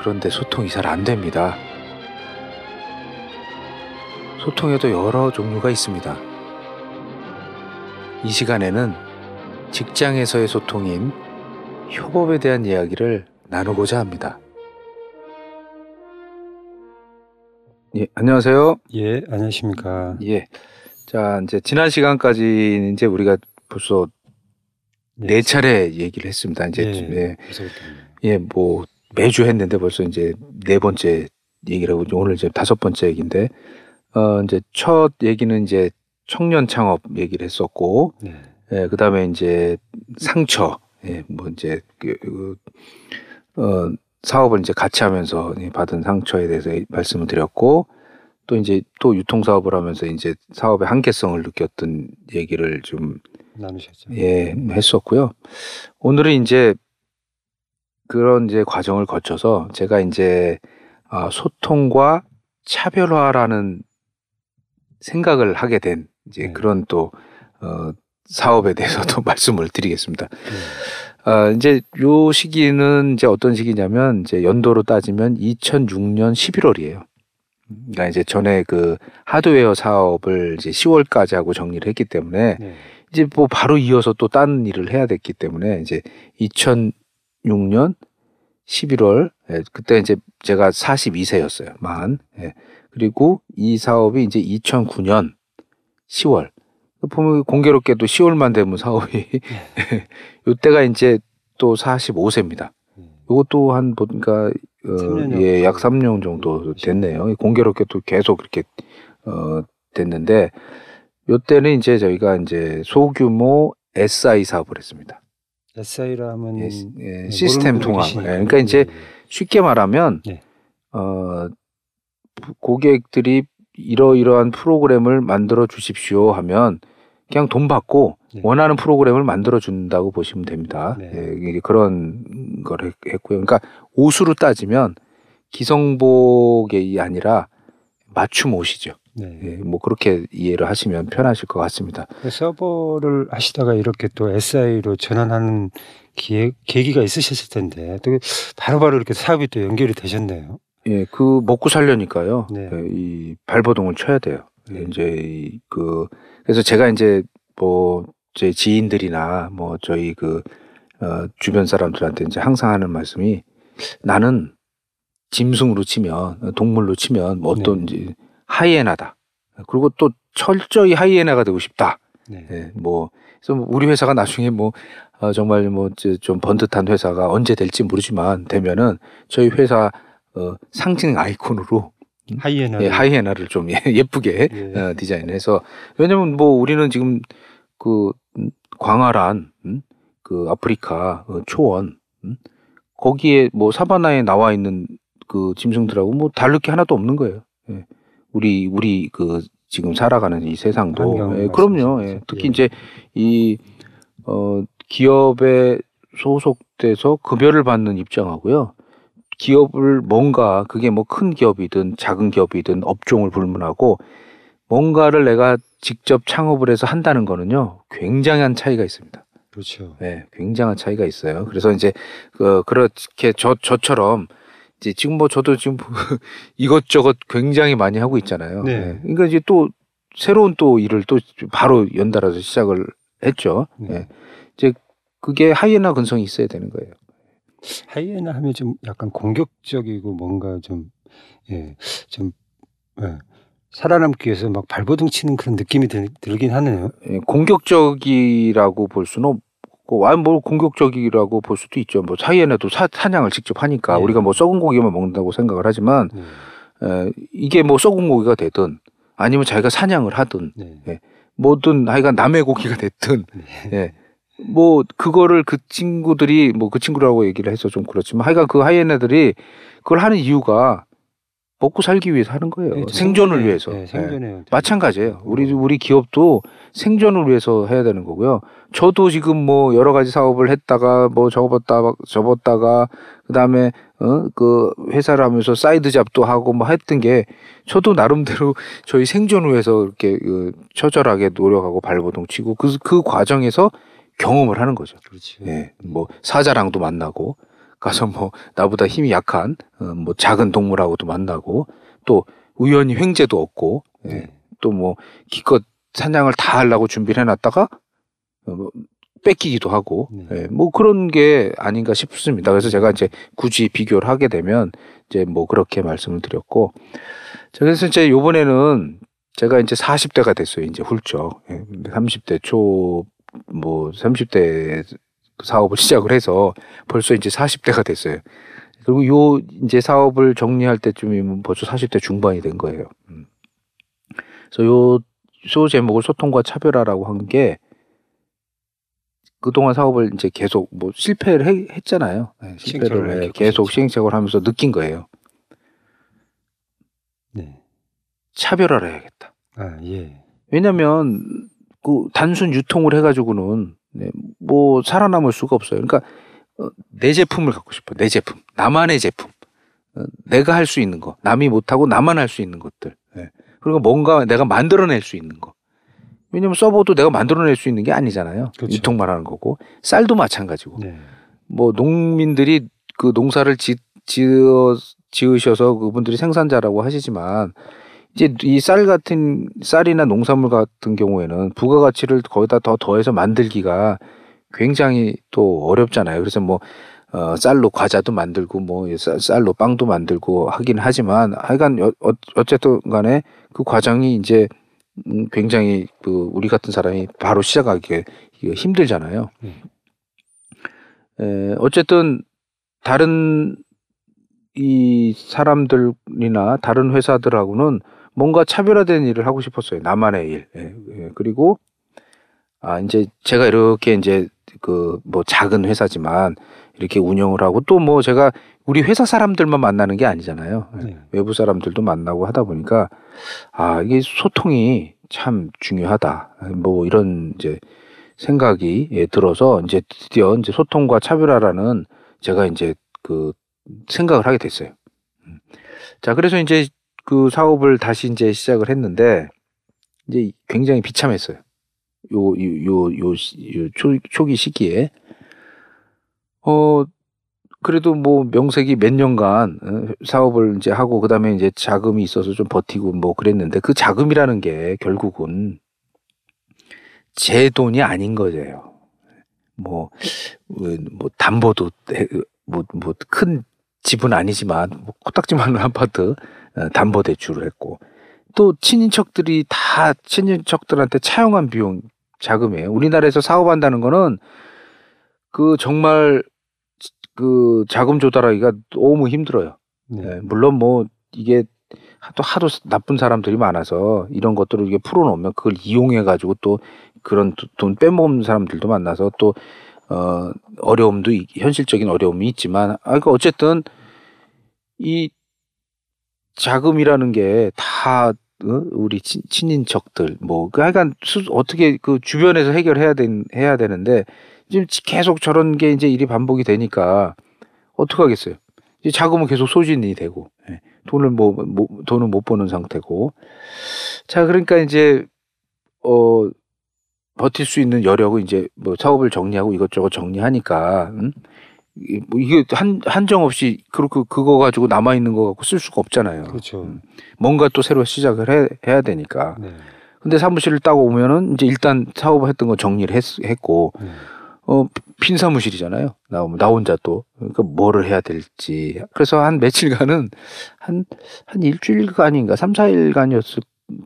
그런데 소통이 잘 안 됩니다. 소통에도 여러 종류가 있습니다. 이 시간에는 직장에서의 소통인 협업에 대한 이야기를 나누고자 합니다. 예, 안녕하세요. 예, 안녕하십니까. 예. 자, 이제 지난 시간까지 이제 우리가 벌써 예. 4차례 얘기를 했습니다. 이제 매주 했는데 벌써 이제 4번째 얘기를 하고 오늘 이제 5번째 얘기인데 이제 첫 얘기는 이제 청년 창업 얘기를 했었고 네. 예, 그다음에 이제 상처 예, 뭐 이제 사업을 이제 같이 하면서 받은 상처에 대해서 말씀을 드렸고 또 이제 또 유통 사업을 하면서 이제 사업의 한계성을 느꼈던 얘기를 좀 나누셨죠. 예, 했었고요. 오늘은 이제 그런 이제 과정을 거쳐서 제가 이제 소통과 차별화라는 생각을 하게 된 이제 네. 그런 또 사업에 대해서도 말씀을 드리겠습니다. 네. 이제 요 시기는 이제 어떤 시기냐면 이제 연도로 따지면 2006년 11월이에요. 그러니까 이제 전에 그 하드웨어 사업을 이제 10월까지 하고 정리를 했기 때문에 네. 이제 뭐 바로 이어서 또 다른 일을 해야 됐기 때문에 이제 2006년 11월 그때 이제 제가 42세였어요. 만. 예. 그리고 이 사업이 이제 2009년 10월. 보면 공교롭게도 10월만 되면 사업이 이때가 이제 또 45세입니다. 이것도 한 보니까 예, 약 3년 정도 됐네요. 공교롭게도 계속 이렇게 됐는데 이때는 이제 저희가 이제 소규모 SI 사업을 했습니다. SI라 하면 예, 시스템 통합. 예, 그러니까 이제 쉽게 말하면 네. 고객들이 이러이러한 프로그램을 만들어 주십시오 하면 그냥 돈 받고 네. 원하는 프로그램을 만들어 준다고 보시면 됩니다. 네. 예, 그런 걸 했고요. 그러니까 옷으로 따지면 기성복이 아니라 맞춤 옷이죠. 네. 예, 뭐 그렇게 이해를 하시면 편하실 것 같습니다. 서버를 하시다가 이렇게 또 SI로 전환하는 계기가 있으셨을 텐데 또 바로바로 이렇게 사업이 또 연결이 되셨네요. 예, 그 먹고 살려니까요. 네. 예, 이 발버둥을 쳐야 돼요. 네. 이제 그래서 제가 이제 뭐 제 지인들이나 뭐 저희 주변 사람들한테 이제 항상 하는 말씀이 나는 짐승으로 치면 동물로 치면 뭐 어떤지 네. 하이에나다. 그리고 또 철저히 하이에나가 되고 싶다. 네. 예, 뭐 그래서 우리 회사가 나중에 뭐 정말 뭐 좀 번듯한 회사가 언제 될지 모르지만 되면은 저희 회사 상징 아이콘으로 하이에나를 좀 예쁘게 디자인해서 왜냐면 뭐 우리는 지금 그 광활한 그 아프리카 초원 거기에 뭐 사바나에 나와 있는 그 짐승들하고 뭐 다를 게 하나도 없는 거예요. 예. 우리 그 지금 살아가는 이 세상도 예, 그럼요. 예. 특히 예. 이제 이 기업에 소속돼서 급여를 받는 입장하고요. 기업을 뭔가 그게 뭐 큰 기업이든 작은 기업이든 업종을 불문하고 뭔가를 내가 직접 창업을 해서 한다는 거는요. 굉장한 차이가 있습니다. 그렇죠. 네, 굉장한 차이가 있어요. 그래서 이제 그렇게 저처럼 이제 지금 뭐 저도 지금 이것저것 굉장히 많이 하고 있잖아요. 네. 네. 그러니까 이제 또 새로운 또 일을 또 바로 연달아서 시작을 했죠. 네. 네. 이제 그게 하이에나 근성이 있어야 되는 거예요. 하이에나 하면 좀 약간 공격적이고 뭔가 좀 살아남기 위해서 막 발버둥 치는 그런 느낌이 들긴 하네요. 예, 공격적이라고 볼 수는 없고, 뭐 공격적이라고 볼 수도 있죠. 뭐 하이에나도 사냥을 직접 하니까 예. 우리가 뭐 썩은 고기만 먹는다고 생각을 하지만 이게 뭐 썩은 고기가 되든 아니면 자기가 사냥을 하든 뭐든 하여간 남의 고기가 됐든. 예. 뭐 그거를 그 친구들이 뭐 그 친구라고 얘기를 해서 좀 그렇지만 하여간 그 하이에나들이 그걸 하는 이유가 먹고 살기 위해서 하는 거예요. 네, 생존을 위해서. 네, 생존해요. 마찬가지예요. 우리 기업도 생존을 위해서 해야 되는 거고요. 저도 지금 뭐 여러 가지 사업을 했다가 뭐 접었다가 그다음에 그 회사를 하면서 사이드 잡도 하고 뭐 했던 게 저도 나름대로 저희 생존을 위해서 이렇게 처절하게 노력하고 발버둥 치고 그 과정에서 경험을 하는 거죠. 그렇지. 예. 뭐 사자랑도 만나고 가서 뭐 나보다 힘이 약한 뭐 작은 동물하고도 만나고 또 우연히 횡재도 얻고 예. 또 뭐 기껏 사냥을 다 하려고 준비를 해놨다가 뭐 뺏기기도 하고 예. 뭐 그런 게 아닌가 싶습니다. 그래서 제가 이제 굳이 비교를 하게 되면 이제 뭐 그렇게 말씀을 드렸고 그래서 이제 요번에는 제가 이제 40대가 됐어요. 이제 훌쩍 예. 30대 초 뭐 30대 사업을 시작을 해서 벌써 이제 40대가 됐어요. 그리고 요 이제 사업을 정리할 때쯤이면 벌써 40대 중반이 된 거예요. 그래서 요 소 제목을 소통과 차별화라고 한 게 그동안 사업을 이제 계속 뭐 실패를 했잖아요. 네, 실패를 계속 시행착오를 하면서 느낀 거예요. 네. 차별화를 해야겠다. 아, 예. 왜냐면 그 단순 유통을 해가지고는 네, 뭐 살아남을 수가 없어요. 그러니까 내 제품을 갖고 싶어. 내 제품, 나만의 제품, 내가 할 수 있는 거, 남이 못하고 나만 할 수 있는 것들. 네. 그리고 뭔가 내가 만들어낼 수 있는 거. 왜냐면 서버도 내가 만들어낼 수 있는 게 아니잖아요. 그렇죠. 유통만 하는 거고, 쌀도 마찬가지고. 네. 뭐 농민들이 그 농사를 지으셔서 그분들이 생산자라고 하시지만. 이제 이 쌀이나 농산물 같은 경우에는 부가가치를 거기다 더 더해서 만들기가 굉장히 또 어렵잖아요. 그래서 뭐 쌀로 과자도 만들고 뭐 쌀로 빵도 만들고 하긴 하지만 하여간 어쨌든 간에 그 과정이 이제 굉장히 그 우리 같은 사람이 바로 시작하기에 힘들잖아요. 어쨌든 다른 이 사람들이나 다른 회사들하고는 뭔가 차별화된 일을 하고 싶었어요. 나만의 일. 예, 예. 그리고, 이제 제가 이렇게 이제 뭐 작은 회사지만 이렇게 운영을 하고 또 뭐 제가 우리 회사 사람들만 만나는 게 아니잖아요. 네. 외부 사람들도 만나고 하다 보니까, 이게 소통이 참 중요하다. 뭐 이런 이제 생각이 들어서 이제 드디어 이제 소통과 차별화라는 제가 이제 생각을 하게 됐어요. 자, 그래서 이제 그 사업을 다시 이제 시작을 했는데, 이제 굉장히 비참했어요. 초기 시기에. 그래도 뭐 명색이 몇 년간 사업을 이제 하고, 그 다음에 이제 자금이 있어서 좀 버티고 뭐 그랬는데, 그 자금이라는 게 결국은 제 돈이 아닌 거예요. 뭐 담보도, 큰 집은 아니지만 코딱지만한 아파트 담보대출을 했고 또 친인척들이 다 친인척들한테 차용한 비용 자금이에요. 우리나라에서 사업한다는 거는 정말 자금 조달하기가 너무 힘들어요. 네, 물론 뭐 이게 또 하도 나쁜 사람들이 많아서 이런 것들을 이게 풀어놓으면 그걸 이용해가지고 또 그런 돈 빼먹는 사람들도 만나서 또 어려움도 현실적인 어려움이 있지만 그러니까 어쨌든 이 자금이라는 게 다 우리 친인척들 뭐 하여간 어떻게 주변에서 해결해야 되는데 지금 계속 저런 게 이제 일이 반복이 되니까 어떻게 하겠어요? 이 자금은 계속 소진이 되고 돈을 못 버는 상태고 자 그러니까 이제 버틸 수 있는 여력은 이제 뭐 사업을 정리하고 이것저것 정리하니까 이게 한정 없이 그거 가지고 남아 있는 거 갖고 쓸 수가 없잖아요. 그렇죠. 뭔가 또 새로 시작을 해야 되니까. 네. 근데 사무실을 따고 오면은 이제 일단 사업을 했던 거 정리를 했고 빈 사무실이잖아요. 나 혼자 또 그러니까 뭐를 해야 될지. 그래서 한 며칠간은 한 일주일간인가 3-4일간이었을.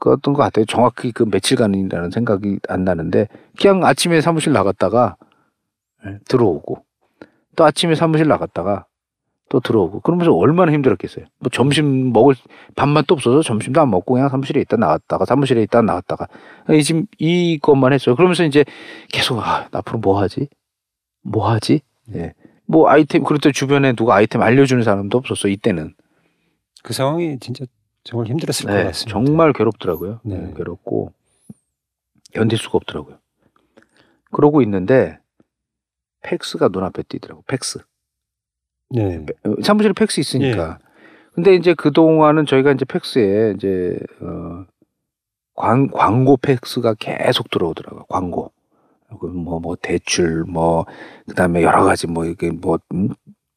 어떤 것 같아요. 정확히 며칠간이라는 생각이 안 나는데 그냥 아침에 사무실 나갔다가 들어오고 또 아침에 사무실 나갔다가 또 들어오고 그러면서 얼마나 힘들었겠어요. 뭐 점심 먹을 밥만 또 없어서 점심도 안 먹고 그냥 사무실에 있다 나왔다가 사무실에 있다 나왔다가 지금 이것만 했어요. 그러면서 이제 계속 나 앞으로 뭐 하지? 예. 뭐 아이템 그럴 때 주변에 누가 아이템 알려주는 사람도 없었어 이때는. 그 상황이 진짜 정말 힘들었을 것 같습니다. 정말 괴롭더라고요. 네. 괴롭고 견딜 수가 없더라고요. 그러고 있는데 팩스가 눈앞에 띄더라고. 팩스. 네. 사무실에 팩스 있으니까. 네. 근데 이제 그 동안은 저희가 이제 팩스에 이제 광고 팩스가 계속 들어오더라고요. 광고. 뭐 대출 뭐 그다음에 여러 가지 뭐 이게 뭐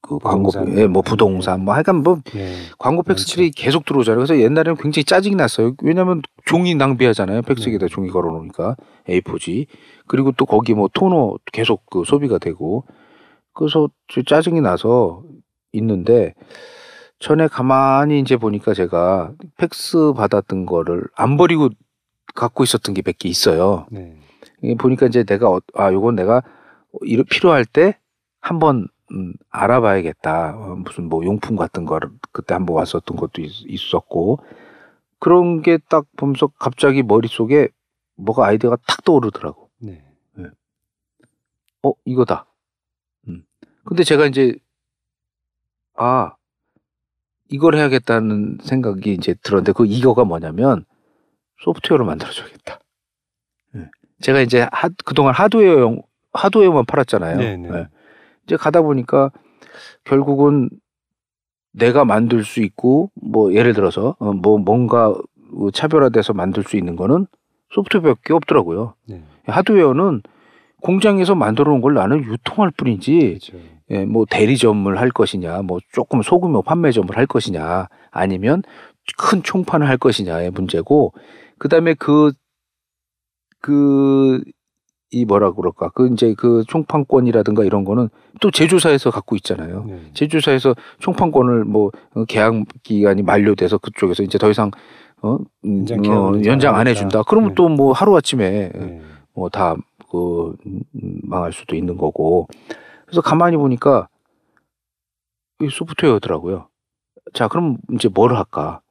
그 광고, 예, 뭐 부동산, 뭐 하여간 뭐 네. 광고 팩스들이 계속 들어오잖아요. 그래서 옛날에는 굉장히 짜증이 났어요. 왜냐하면 종이 낭비하잖아요. 팩스에다 종이 걸어놓으니까 A4G 그리고 또 거기 뭐 토너 계속 그 소비가 되고 그래서 짜증이 나서 있는데 전에 가만히 이제 보니까 제가 팩스 받았던 거를 안 버리고 갖고 있었던 게 몇 개 있어요. 네. 보니까 이제 내가 요건 내가 필요할 때 한번 알아봐야겠다. 무슨 뭐 용품 같은 걸 그때 한번 왔었던 것도 있었고 그런 게 딱 보면서 갑자기 머릿속에 뭐가 아이디어가 탁 떠오르더라고. 네. 네. 이거다. 근데 제가 이제 이걸 해야겠다는 생각이 이제 들었는데 그 이거가 뭐냐면 소프트웨어를 만들어줘야겠다. 네. 제가 이제 그동안 하드웨어만 팔았잖아요. 네, 네. 네. 이제 가다 보니까 결국은 내가 만들 수 있고 뭐 예를 들어서 뭐 뭔가 차별화돼서 만들 수 있는 거는 소프트웨어밖에 없더라고요. 네. 하드웨어는 공장에서 만들어 놓은 걸 나는 유통할 뿐이지 그렇죠. 예, 뭐 대리점을 할 것이냐 뭐 조금 소규모 판매점을 할 것이냐 아니면 큰 총판을 할 것이냐의 문제고 그다음에 이 뭐라 그럴까 이제 그 총판권이라든가 이런 거는 또 제조사에서 갖고 있잖아요. 네. 제조사에서 총판권을 뭐 계약 기간이 만료돼서 그쪽에서 이제 더 이상 연장 안 해준다. 그러면 네. 또 뭐 하루 아침에 네. 뭐 다 망할 수도 있는 거고. 그래서 가만히 보니까 이 소프트웨어더라고요. 자, 그럼 이제 뭘 할까?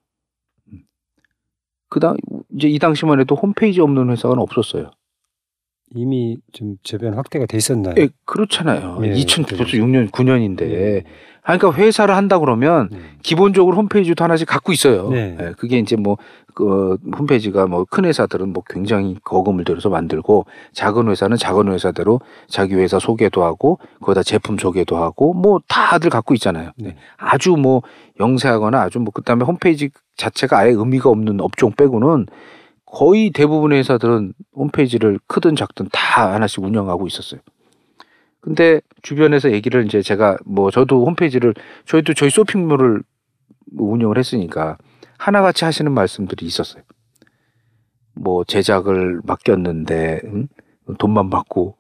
이제 이 당시만 해도 홈페이지 없는 회사가 없었어요. 이미 좀 재변 확대가 돼 있었나요? 예, 그렇잖아요. 예, 2006년, 9년인데. 예. 그러니까 회사를 한다 그러면 기본적으로 홈페이지도 하나씩 갖고 있어요. 예. 예, 그게 이제 홈페이지가 큰 회사들은 굉장히 거금을 들여서 만들고 작은 회사는 작은 회사대로 자기 회사 소개도 하고 거기다 제품 소개도 하고 다들 갖고 있잖아요. 예. 아주 영세하거나 아주 그다음에 홈페이지 자체가 아예 의미가 없는 업종 빼고는 거의 대부분의 회사들은 홈페이지를 크든 작든 다 하나씩 운영하고 있었어요. 근데 주변에서 얘기를 이제 제가 저도 홈페이지를 저희 쇼핑몰을 운영을 했으니까 하나같이 하시는 말씀들이 있었어요. 제작을 맡겼는데 돈만 받고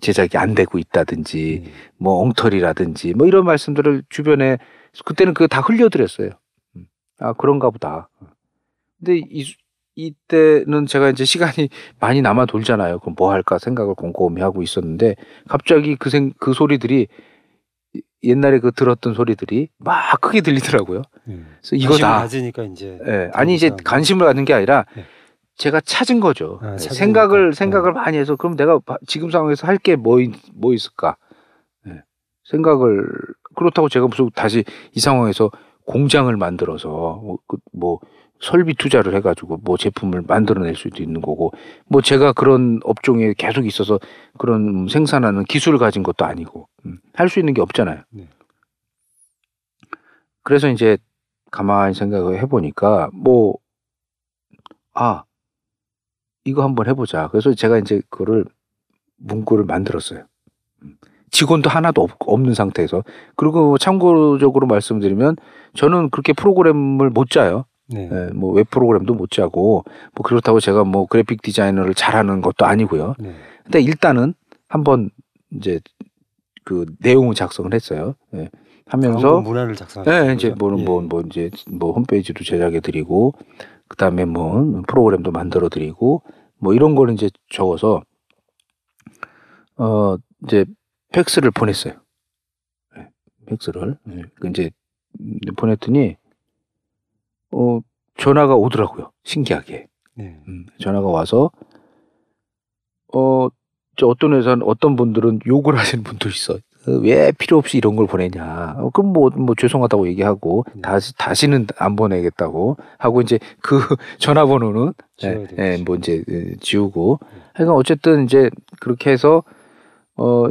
제작이 안 되고 있다든지 엉터리라든지 이런 말씀들을 주변에 그때는 그거 다 흘려드렸어요. 그런가 보다. 근데 이때는 제가 이제 시간이 많이 남아 돌잖아요. 그럼 뭐 할까 생각을 곰곰이 하고 있었는데 갑자기 그 소리들이 옛날에 들었던 소리들이 막 크게 들리더라고요. 그래서 이거다. 가지니까 이제. 예. 아니 이제 관심을 갖는 게 아니라 제가 찾은 거죠. 생각을 많이 해서 그럼 내가 지금 상황에서 할 게 뭐 있을까? 예. 그렇다고 제가 무슨 다시 이 상황에서 공장을 만들어서 설비 투자를 해가지고 제품을 만들어낼 수도 있는 거고 제가 그런 업종에 계속 있어서 그런 생산하는 기술을 가진 것도 아니고 할 수 있는 게 없잖아요. 네. 그래서 이제 가만히 생각을 해보니까 이거 한번 해보자. 그래서 제가 이제 그거를 문구를 만들었어요. 직원도 하나도 없는 상태에서. 그리고 참고적으로 말씀드리면 저는 그렇게 프로그램을 못 짜요. 네. 예, 웹 프로그램도 못 짜고 그렇다고 제가 그래픽 디자이너를 잘하는 것도 아니고요. 네. 근데 일단은 한번 이제 그 내용을 작성을 했어요. 예. 하면서 문안을 작성했어요. 예, 이제 홈페이지도 제작해 드리고 그다음에 프로그램도 만들어 드리고 이런 거를 이제 적어서 이제 팩스를 보냈어요. 팩스를. 이제 보냈더니 전화가 오더라고요. 신기하게. 네. 전화가 와서 저 어떤 회사는 어떤 분들은 욕을 하시는 분도 있어. 왜 필요 없이 이런 걸 보내냐. 그럼 뭐 죄송하다고 얘기하고 다시는 안 보내겠다고 하고 이제 그 전화번호는 뭐 이제 지우고. 그러니까 어쨌든 이제 그렇게 해서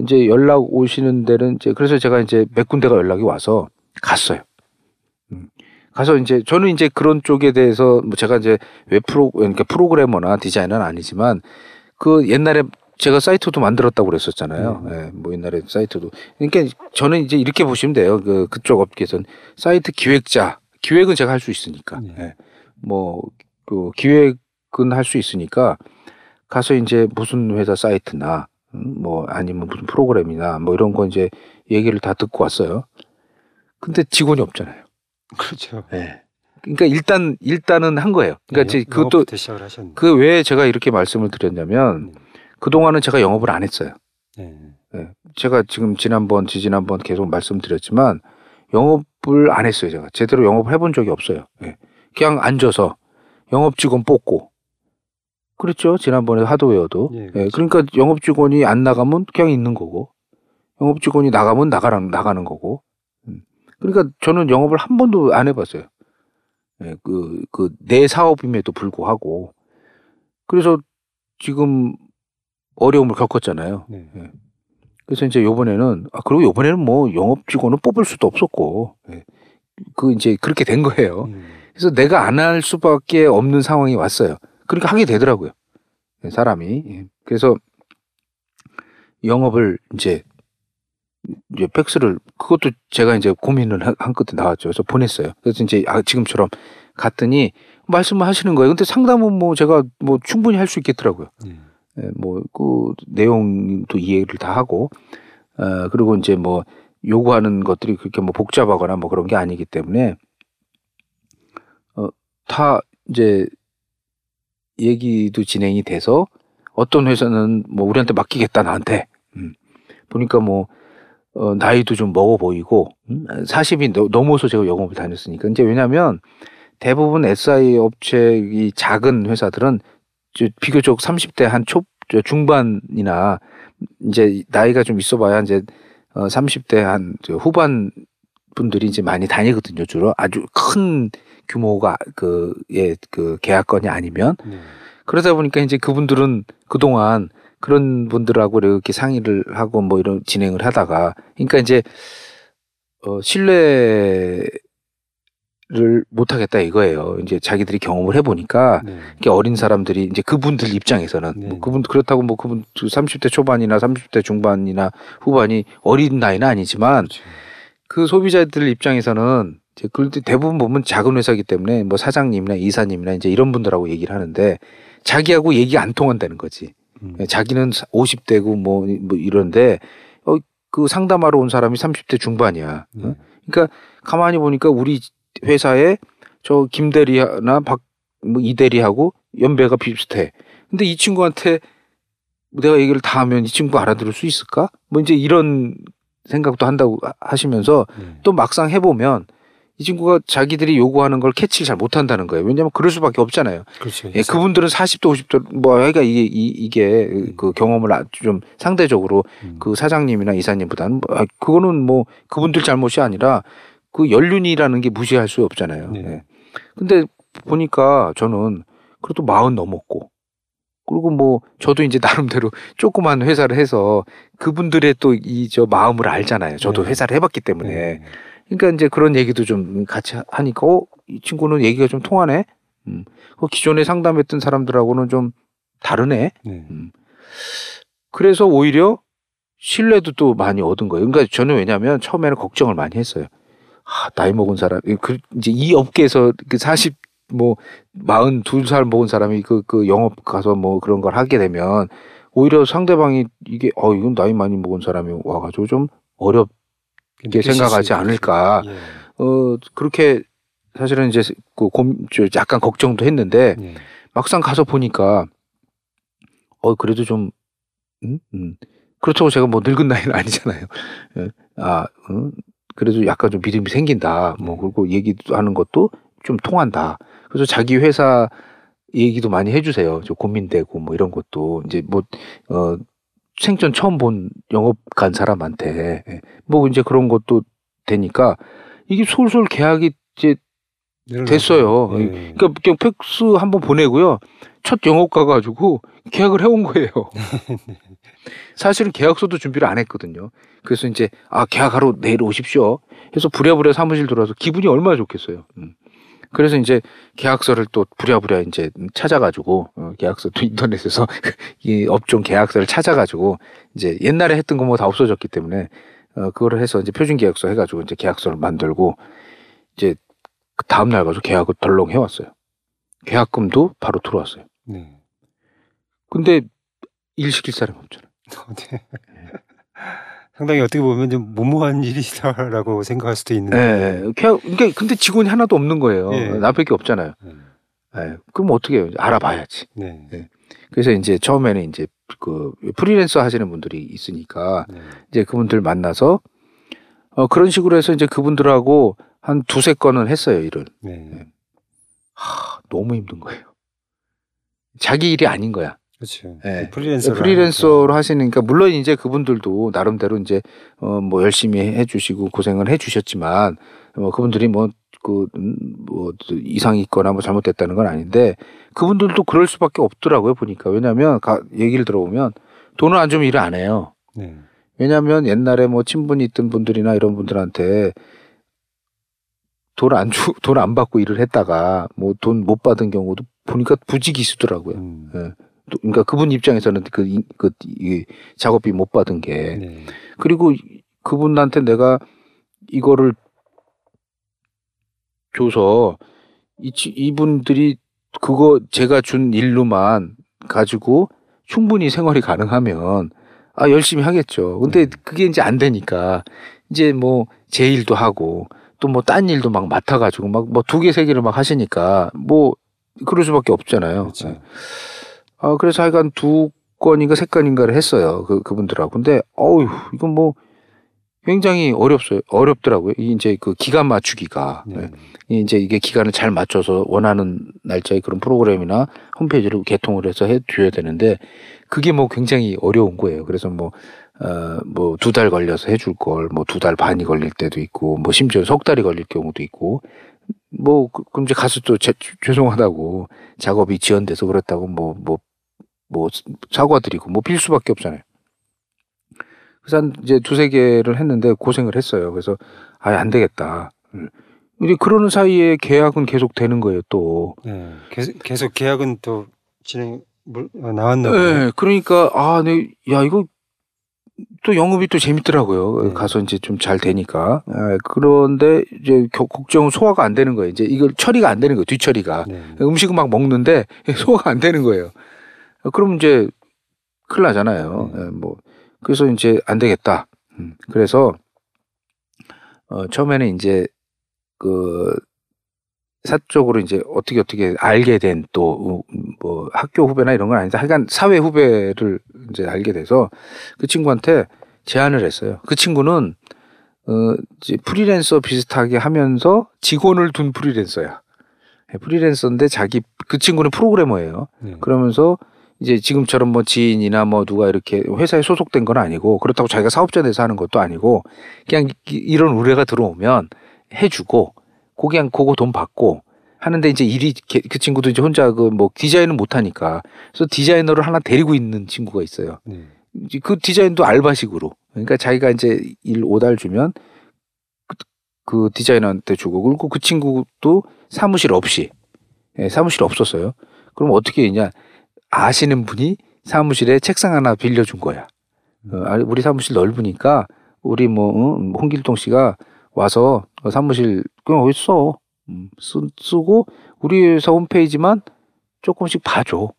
이제 연락 오시는 데는 이제 그래서 제가 이제 몇 군데가 연락이 와서 갔어요. 가서 이제 저는 이제 그런 쪽에 대해서 뭐 제가 이제 그러니까 프로그래머나 디자이너는 아니지만 그 옛날에 제가 사이트도 만들었다고 그랬었잖아요. 예, 뭐 옛날에 사이트도. 그러니까 저는 이제 이렇게 보시면 돼요. 그쪽 업계에서는 사이트 기획자, 기획은 제가 할 수 있으니까. 예. 뭐 그 기획은 할 수 있으니까 가서 이제 무슨 회사 사이트나 뭐 아니면 무슨 프로그램이나 뭐 이런 거 이제 얘기를 다 듣고 왔어요. 근데 직원이 없잖아요. 그렇죠. 예. 네. 그러니까 일단은 한 거예요. 그러니까 네, 그것도 시작을 하셨는데. 그 왜 제가 이렇게 말씀을 드렸냐면 그동안은 제가 영업을 안 했어요. 네. 네. 제가 지금 지난번 계속 말씀드렸지만 영업을 안 했어요. 제가 제대로 영업을 해본 적이 없어요. 네. 그냥 앉아서 영업 직원 뽑고 그랬죠. 지난번에 하드웨어도. 네, 그렇죠. 네. 그러니까 영업 직원이 안 나가면 그냥 있는 거고 영업 직원이 나가면 나가는 거고. 그러니까 저는 영업을 한 번도 안 해봤어요. 네, 내 사업임에도 불구하고. 그래서 지금 어려움을 겪었잖아요. 네. 네. 그래서 이제 요번에는, 그리고 요번에는 뭐 영업 직원은 뽑을 수도 없었고, 네. 이제 그렇게 된 거예요. 네. 그래서 내가 안 할 수밖에 없는 상황이 왔어요. 그러니까 하게 되더라고요. 네, 사람이. 네. 그래서 영업을 이제 팩스를 그것도 제가 이제 고민을 한 끝에 나왔죠. 그래서 보냈어요. 그래서 이제 지금처럼 갔더니 말씀을 하시는 거예요. 근데 상담은 뭐 제가 뭐 충분히 할 수 있겠더라고요. 예, 뭐 그 내용도 이해를 다 하고 그리고 이제 뭐 요구하는 것들이 그렇게 뭐 복잡하거나 뭐 그런 게 아니기 때문에 다 이제 얘기도 진행이 돼서 어떤 회사는 뭐 우리한테 맡기겠다 나한테 보니까 뭐 나이도 좀 먹어 보이고, 40이 넘어서 제가 영업을 다녔으니까. 이제 왜냐면 대부분 SI 업체의 작은 회사들은 비교적 30대 한 중반이나 이제 나이가 좀 있어 봐야 이제 30대 한 후반 분들이 이제 많이 다니거든요. 주로 아주 큰 규모가 계약건이 아니면. 그러다 보니까 이제 그분들은 그동안 그런 분들하고 이렇게 상의를 하고 뭐 이런 진행을 하다가, 그러니까 이제, 신뢰를 못 하겠다 이거예요. 이제 자기들이 경험을 해보니까, 네. 이렇게 어린 사람들이 이제 그분들 입장에서는, 네. 뭐 그렇다고 뭐 30대 초반이나 30대 중반이나 후반이 어린 나이는 아니지만, 그렇죠. 그 소비자들 입장에서는, 이제 대부분 보면 작은 회사이기 때문에 뭐 사장님이나 이사님이나 이제 이런 분들하고 얘기를 하는데, 자기하고 얘기 안 통한다는 거지. 자기는 50대고 뭐 이런데, 그 상담하러 온 사람이 30대 중반이야. 그러니까 가만히 보니까 우리 회사에 저 김대리나 뭐 이대리하고 연배가 비슷해. 근데 이 친구한테 내가 얘기를 다 하면 이 친구가 알아들을 수 있을까? 뭐 이제 이런 생각도 한다고 하시면서 또 막상 해보면 이 친구가 자기들이 요구하는 걸 캐치를 잘 못한다는 거예요. 왜냐하면 그럴 수밖에 없잖아요. 그렇죠. 예, 그분들은 40도, 50도, 뭐, 그러니까 이게 경험을 아주 좀 상대적으로 그 사장님이나 이사님보다는 그거는 뭐 그분들 잘못이 아니라 그 연륜이라는 게 무시할 수 없잖아요. 네. 예. 근데 보니까 저는 그래도 40 넘었고 그리고 뭐 저도 이제 나름대로 조그만 회사를 해서 그분들의 또 저 마음을 알잖아요. 저도 네. 회사를 해봤기 때문에. 네. 그러니까 이제 그런 얘기도 좀 같이 하니까, 이 친구는 얘기가 좀 통하네? 기존에 상담했던 사람들하고는 좀 다르네? 네. 그래서 오히려 신뢰도 또 많이 얻은 거예요. 그러니까 저는 왜냐면 처음에는 걱정을 많이 했어요. 나이 먹은 사람, 이제 이 업계에서 42살 먹은 사람이 영업 가서 뭐 그런 걸 하게 되면 오히려 상대방이 이게, 이건 나이 많이 먹은 사람이 와가지고 좀 이게 생각하지 않을까. 예. 그렇게 사실은 이제 약간 걱정도 했는데 예. 막상 가서 보니까 그래도 좀 그렇다고 제가 뭐 늙은 나이는 아니잖아요. 그래도 약간 좀 믿음이 생긴다. 뭐 그리고 얘기하는 것도 좀 통한다. 그래서 자기 회사 얘기도 많이 해주세요. 저 고민되고 뭐 이런 것도 이제 뭐 생전 처음 본 영업 간 사람한테 뭐 이제 그런 것도 되니까 이게 솔솔 계약이 이제 됐어요. 그러니까 그냥 팩스 한번 보내고요. 첫 영업 가가지고 계약을 해온 거예요. 사실은 계약서도 준비를 안 했거든요. 그래서 이제 아 계약하러 내일 오십시오. 해서 부랴부랴 사무실 들어와서 기분이 얼마나 좋겠어요. 그래서 이제 계약서를 또 부랴부랴 이제 찾아가지고 계약서도 인터넷에서 이 업종 계약서를 찾아가지고 이제 옛날에 했던 거 뭐 다 없어졌기 때문에 그거를 해서 이제 표준 계약서 해가지고 이제 계약서를 만들고 이제 그 다음 날 가서 계약을 덜렁 해왔어요. 계약금도 바로 들어왔어요. 네. 근데 일 시킬 사람이 없잖아요. 네. 상당히 어떻게 보면 좀 무모한 일이다라고 생각할 수도 있는데. 네. 계약, 그러니까 근데 직원이 하나도 없는 거예요. 네. 나밖에 없잖아요. 네. 그럼 어떻게 해요? 알아봐야지. 네. 네. 그래서 이제 처음에는 이제 그 프리랜서 하시는 분들이 있으니까 네. 이제 그분들 만나서 그런 식으로 해서 이제 그분들하고 한 두세 건은 했어요, 일을. 네. 네. 하, 너무 힘든 거예요. 자기 일이 아닌 거야. 그렇죠. 네. 프리랜서로 하시니까 물론 이제 그분들도 나름대로 이제 뭐 열심히 해주시고 고생을 해주셨지만 그분들이 뭐 이상이 있거나 뭐 잘못됐다는 건 아닌데 그분들도 그럴 수밖에 없더라고요 보니까. 왜냐하면 얘기를 들어보면 돈을 안 주면 일을 안 해요. 네. 왜냐하면 옛날에 뭐 친분이 있던 분들이나 이런 분들한테 돈 안 받고 일을 했다가 뭐 돈 못 받은 경우도 보니까 부지기수더라고요. 네. 그러니까 그분 입장에서는 그 작업비 못 받은 게 네. 그리고 그분한테 내가 이거를 줘서 이분들이 그거 제가 준 일로만 가지고 충분히 생활이 가능하면 아 열심히 하겠죠. 근데 그게 이제 안 되니까 이제 뭐 제 일도 하고 또 뭐 딴 일도 막 맡아가지고 막 뭐 2개, 3개를 막 하시니까 뭐 그럴 수밖에 없잖아요. 그렇죠. 아, 그래서 하여간 2건인가 3건인가를 했어요. 그분들하고. 근데, 어우, 이건 뭐, 굉장히 어렵더라고요. 이제 그 기간 맞추기가. 네. 이제 이게 기간을 잘 맞춰서 원하는 날짜에 그런 프로그램이나 홈페이지를 개통을 해서 해줘야 되는데, 그게 뭐 굉장히 어려운 거예요. 그래서 뭐 2달 걸려서 해줄 걸, 뭐 2달 반이 걸릴 때도 있고, 뭐 심지어 10달이 걸릴 경우도 있고, 뭐, 그럼 이제 가서 또 죄송하다고 작업이 지연돼서 그렇다고 뭐 사과드리고 뭐 빌 수밖에 없잖아요. 그래서 한 이제 2, 3개를 했는데 고생을 했어요. 그래서 아, 안 되겠다. 이제 그러는 사이에 계약은 계속 되는 거예요, 또. 네, 계속 계약은 또 진행 나왔나 봐요. 네, 그러니까 아, 네, 야 이거 또 영업이 또 재밌더라고요. 네. 가서 이제 좀 잘 되니까. 네, 그런데 이제 걱정은 소화가 안 되는 거예요. 이제 이걸 처리가 안 되는 거예요. 뒤처리가. 네. 음식을 막 먹는데 소화가 안 되는 거예요. 그럼 이제 큰일 나잖아요. 네. 네, 뭐 그래서 이제 안 되겠다. 그래서 처음에는 이제 그 사적으로 이제 어떻게 알게 된 또 뭐 학교 후배나 이런 건 아닌데 하여간 사회 후배를 이제 알게 돼서 그 친구한테 제안을 했어요. 그 친구는 이제 프리랜서 비슷하게 하면서 직원을 둔 프리랜서야. 프리랜서인데 그 친구는 프로그래머예요. 그러면서 이제 지금처럼 뭐 지인이나 뭐 누가 이렇게 회사에 소속된 건 아니고 그렇다고 자기가 사업자 돼서 하는 것도 아니고 그냥 이런 의뢰가 들어오면 해주고 그냥 그거 돈 받고 하는데 이제 일이 그 친구도 이제 혼자 디자인은 못 하니까 그래서 디자이너를 하나 데리고 있는 친구가 있어요. 네. 그 디자인도 알바식으로 그러니까 자기가 이제 일 5달 주면 그 디자이너한테 주고 그리고 그 친구도 사무실 없이 사무실 없었어요. 그럼 어떻게 했냐 아시는 분이 사무실에 책상 하나 빌려준 거야. 우리 사무실 넓으니까 우리 홍길동 씨가 와서 사무실 그냥 어디 써 쓰고 우리 회사 홈페이지만 조금씩 봐줘.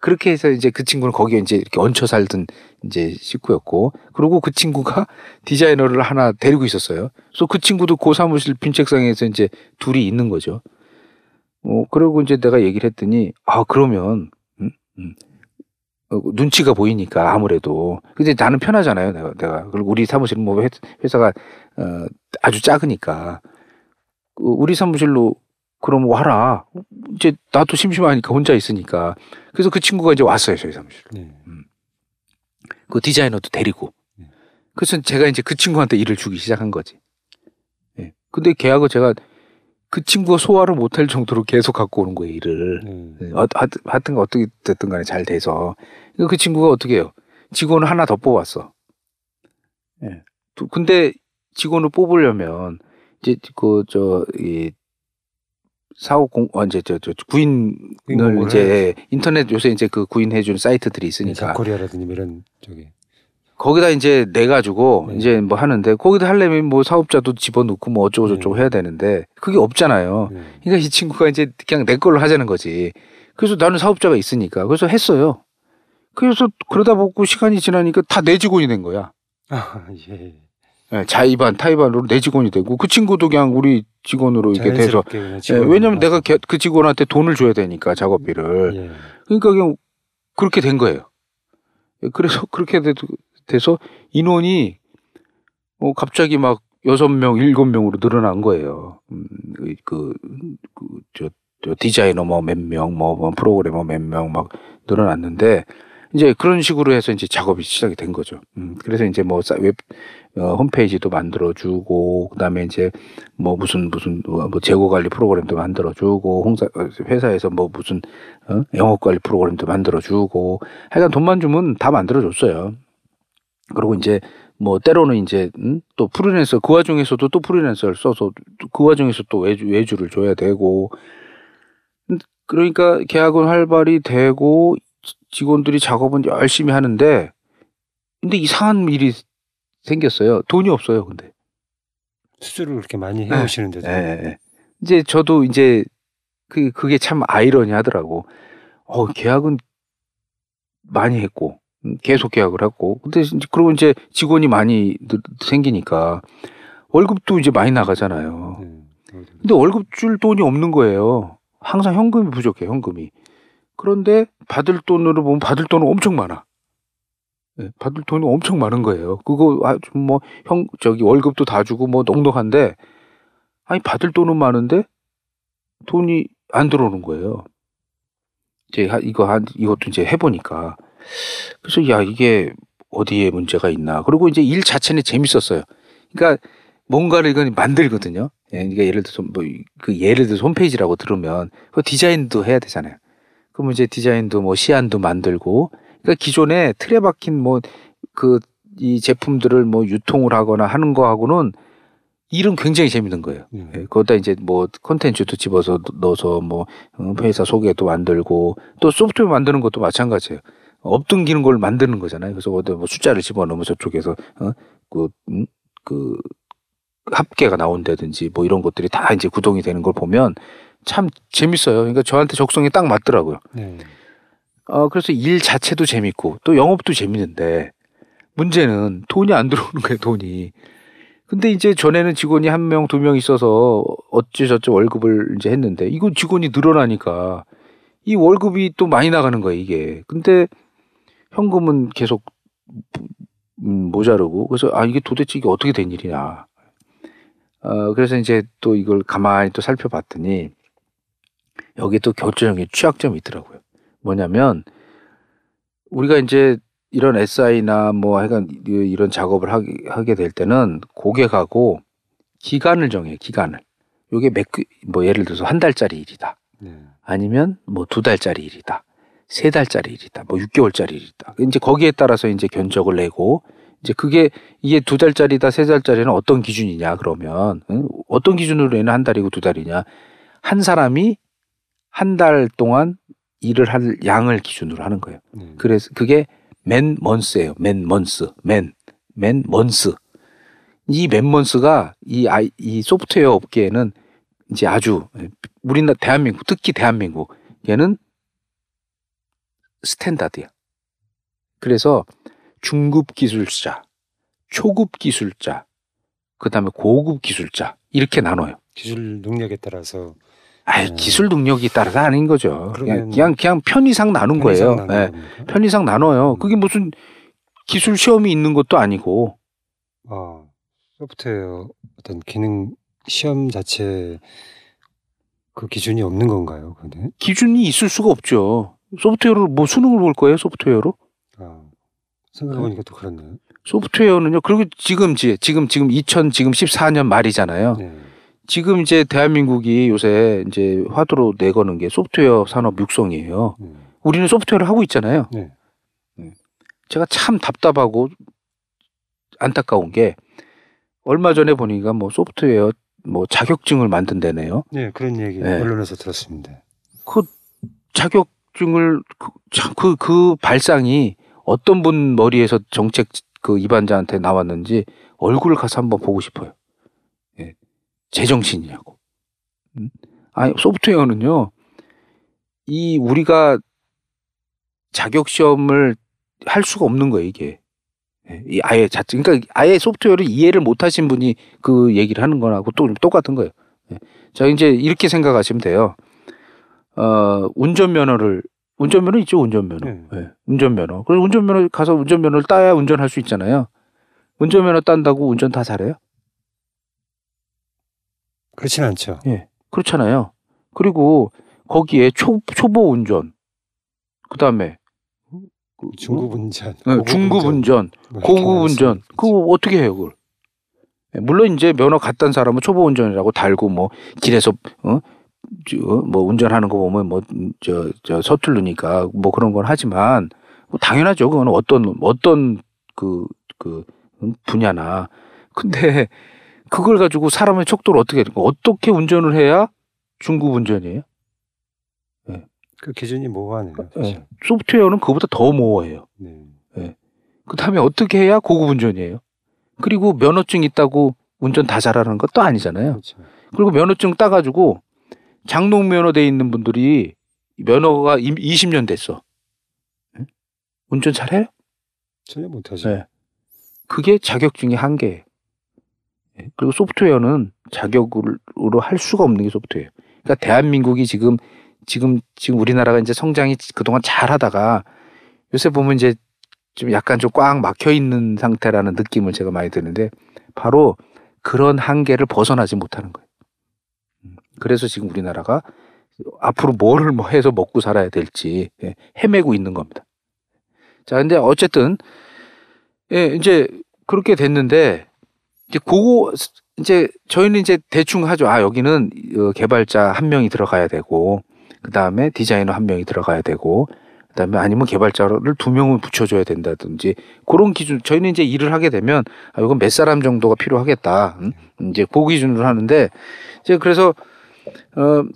그렇게 해서 이제 그 친구는 거기에 이제 이렇게 얹혀 살던 이제 식구였고 그리고 그 친구가 디자이너를 하나 데리고 있었어요. 그래서 그 친구도 그 사무실 빈 책상에서 이제 둘이 있는 거죠. 그러고 이제 내가 얘기를 했더니 아 그러면 눈치가 보이니까 아무래도 근데 나는 편하잖아요. 내가 그리고 우리 사무실은 뭐 회사가 아주 작으니까 우리 사무실로 그럼 와라. 이제 나도 심심하니까 혼자 있으니까. 그래서 그 친구가 이제 왔어요, 저희 사무실로. 네. 그 디자이너도 데리고. 네. 그래서 제가 이제 그 친구한테 일을 주기 시작한 거지. 네. 근데 걔하고 제가 그 친구가 소화를 못할 정도로 계속 갖고 오는 거예요, 일을. 네. 하여튼 어떻게 됐든 간에 잘 돼서. 그 친구가 어떻게 해요? 직원을 하나 더 뽑았어. 네. 근데 직원을 뽑으려면 이제 구인을 이제 인터넷 요새 이제 그 구인해준 사이트들이 있으니까 잡코리아라든지 이런 저기 거기다 이제 내 가지고 네. 이제 뭐 하는데 거기다 하려면 뭐 사업자도 집어넣고 뭐 어쩌고 저쩌고 네. 해야 되는데 그게 없잖아요. 네. 그러니까 이 친구가 이제 그냥 내 걸로 하자는 거지. 그래서 나는 사업자가 있으니까 그래서 했어요. 그래서 그러다 보고 시간이 지나니까 다 내 직원이 된 거야. 아 예. 네, 자의반 타의반으로 내 직원이 되고 그 친구도 그냥 우리 직원으로 이렇게 돼서 네, 왜냐면 내가 그 직원한테 돈을 줘야 되니까 작업비를 예. 그러니까 그냥 그렇게 된 거예요. 그래서 그렇게 돼서 인원이 갑자기 막 6명 7명으로 늘어난 거예요. 디자이너 뭐 몇 명 뭐 프로그래머 몇 명 막 늘어났는데 이제 그런 식으로 해서 이제 작업이 시작이 된 거죠. 그래서 이제 뭐 홈페이지도 만들어주고, 그 다음에 이제 뭐 무슨 재고 관리 프로그램도 만들어주고, 회사에서 뭐 무슨 영업 관리 프로그램도 만들어주고, 하여간 돈만 주면 다 만들어줬어요. 그리고 이제 뭐 때로는 이제 또 프리랜서 그 와중에서도 또 프리랜서를 써서 그 와중에서 또 외주를 줘야 되고, 그러니까 계약은 활발히 되고. 직원들이 작업은 열심히 하는데, 근데 이상한 일이 생겼어요. 돈이 없어요, 근데. 수주를 그렇게 많이 해오시는데도. 네. 이제 저도 이제 그게 참 아이러니 하더라고. 계약은 많이 했고, 계속 계약을 했고, 근데 그러고 이제 직원이 많이 생기니까 월급도 이제 많이 나가잖아요. 근데 월급 줄 돈이 없는 거예요. 항상 현금이 부족해, 현금이. 그런데 받을 돈으로 보면 받을 돈은 엄청 많아. 네, 받을 돈이 엄청 많은 거예요. 그거 아주 뭐 월급도 다 주고 뭐 넉넉한데 아니 받을 돈은 많은데 돈이 안 들어오는 거예요. 제가 이것도 이제 해보니까 그래서 이게 어디에 문제가 있나. 그리고 이제 일 자체는 재밌었어요. 그러니까 뭔가를 이건 만들거든요. 그러니까 예를 들어서 홈페이지라고 들으면 디자인도 해야 되잖아요. 그럼 이제 디자인도 뭐 시안도 만들고, 그러니까 기존에 틀에 박힌 이 제품들을 유통을 하거나 하는 거하고는 일은 굉장히 재밌는 거예요. 예, 거기다 이제 콘텐츠도 집어서 넣어서 회사 소개도 만들고, 또 소프트웨어 만드는 것도 마찬가지예요. 업등기는 걸 만드는 거잖아요. 그래서 거기다 숫자를 집어넣으면 저쪽에서, 합계가 나온다든지 이런 것들이 다 이제 구동이 되는 걸 보면, 참 재밌어요. 그러니까 저한테 적성에 딱 맞더라고요. 그래서 일 자체도 재밌고 또 영업도 재밌는데 문제는 돈이 안 들어오는 거예요, 돈이. 근데 이제 전에는 직원이 1명, 2명 있어서 어찌저찌 월급을 이제 했는데 이거 직원이 늘어나니까 이 월급이 또 많이 나가는 거예요, 이게. 근데 현금은 계속 모자르고 그래서 이게 도대체 이게 어떻게 된 일이냐. 그래서 이제 또 이걸 가만히 또 살펴봤더니 여기 또 결정적인 취약점이 있더라고요. 뭐냐면, 우리가 이제 이런 SI나 이런 작업을 하게 될 때는 고객하고 기간을 정해요, 기간을. 요게 예를 들어서 1달짜리 일이다. 아니면 2달짜리 일이다. 3달짜리 일이다. 6개월짜리 일이다. 이제 거기에 따라서 이제 견적을 내고, 이제 이게 2달짜리다, 3달짜리는 어떤 기준이냐, 그러면. 어떤 기준으로 얘는 1달이고 2달이냐. 한 사람이 1달 동안 일을 할 양을 기준으로 하는 거예요. 그래서 그게 맨 먼스예요. 맨 먼스. 맨 먼스. 이 맨 먼스가 이 소프트웨어 업계에는 이제 아주 우리나라 대한민국 얘는 스탠다드야. 그래서 중급 기술자, 초급 기술자, 그다음에 고급 기술자 이렇게 나눠요. 기술 능력에 따라서 기술 능력이 따라서 아닌 거죠. 그냥 편의상 나눈 거예요. 네. 편의상 나눠요. 그게 무슨 기술 시험이 있는 것도 아니고. 소프트웨어 어떤 기능 시험 자체 그 기준이 없는 건가요? 근데 기준이 있을 수가 없죠. 소프트웨어로 뭐 수능을 볼 거예요? 소프트웨어로? 아, 생각해보니까 또 그렇네요. 소프트웨어는요. 그리고 지금 2014년 말이잖아요. 네. 지금 이제 대한민국이 요새 이제 화두로 내거는 게 소프트웨어 산업 육성이에요. 우리는 소프트웨어를 하고 있잖아요. 네. 제가 참 답답하고 안타까운 게 얼마 전에 보니까 뭐 소프트웨어 뭐 자격증을 만든다네요. 네, 그런 얘기 네. 언론에서 들었습니다. 그 자격증을 그 발상이 어떤 분 머리에서 정책 그 입안자한테 나왔는지 얼굴 가서 한번 보고 싶어요. 예. 제정신이냐고. 아니, 소프트웨어는요, 이 우리가 자격시험을 할 수가 없는 거예요, 이게. 예. 이 아예 자체, 그러니까 아예 소프트웨어를 이해를 못 하신 분이 그 얘기를 하는 거하고 또 똑같은 거예요. 예. 자, 이제 이렇게 생각하시면 돼요. 운전면허 있죠, 운전면허. 네. 네. 운전면허. 그래서 운전면허 가서 운전면허를 따야 운전할 수 있잖아요. 운전면허 딴다고 운전 다 잘해요? 그렇진 않죠. 예. 네. 그렇잖아요. 그리고 거기에 초보 운전, 그 다음에 중급 운전, 네, 중급 운전, 고급 운전, 그거 어떻게 해요, 그걸? 물론 이제 면허 갓 딴 사람은 초보 운전이라고 달고 뭐 길에서 뭐 운전하는 거 보면 뭐 저 서툴르니까 뭐 그런 건 하지만 뭐 당연하죠. 그건 어떤 그 분야나. 근데 그걸 가지고 사람의 척도를 어떻게 어떻게 운전을 해야 중급 운전이에요? 네. 그 기준이 모호하네요. 네. 소프트웨어는 그보다 더 모호해요. 네. 네. 그다음에 어떻게 해야 고급 운전이에요? 그리고 면허증 있다고 운전 다 잘하는 것도 아니잖아요. 그렇죠. 그리고 면허증 따가지고 장롱 면허 돼 있는 분들이 면허가 20년 됐어. 응? 운전 잘해요? 전혀 못하죠. 네. 그게 자격증의 한계예요. 네. 그리고 소프트웨어는 자격으로 할 수가 없는 게 소프트웨어예요. 그러니까 대한민국이 지금 우리나라가 이제 성장이 그동안 잘하다가 요새 보면 이제 좀 약간 좀 꽉 막혀 있는 상태라는 느낌을 제가 많이 드는데 바로 그런 한계를 벗어나지 못하는 거예요. 그래서 지금 우리나라가 앞으로 뭐를 뭐 해서 먹고 살아야 될지 헤매고 있는 겁니다. 자, 근데 어쨌든, 예, 이제 그렇게 됐는데, 이제 그거, 이제 저희는 이제 대충 하죠. 아, 여기는 개발자 한 명이 들어가야 되고, 그 다음에 디자이너 한 명이 들어가야 되고, 그 다음에 아니면 개발자를 2명을 붙여줘야 된다든지, 그런 기준, 저희는 이제 일을 하게 되면, 아, 이건 몇 사람 정도가 필요하겠다. 이제 그 기준으로 하는데, 이제 그래서,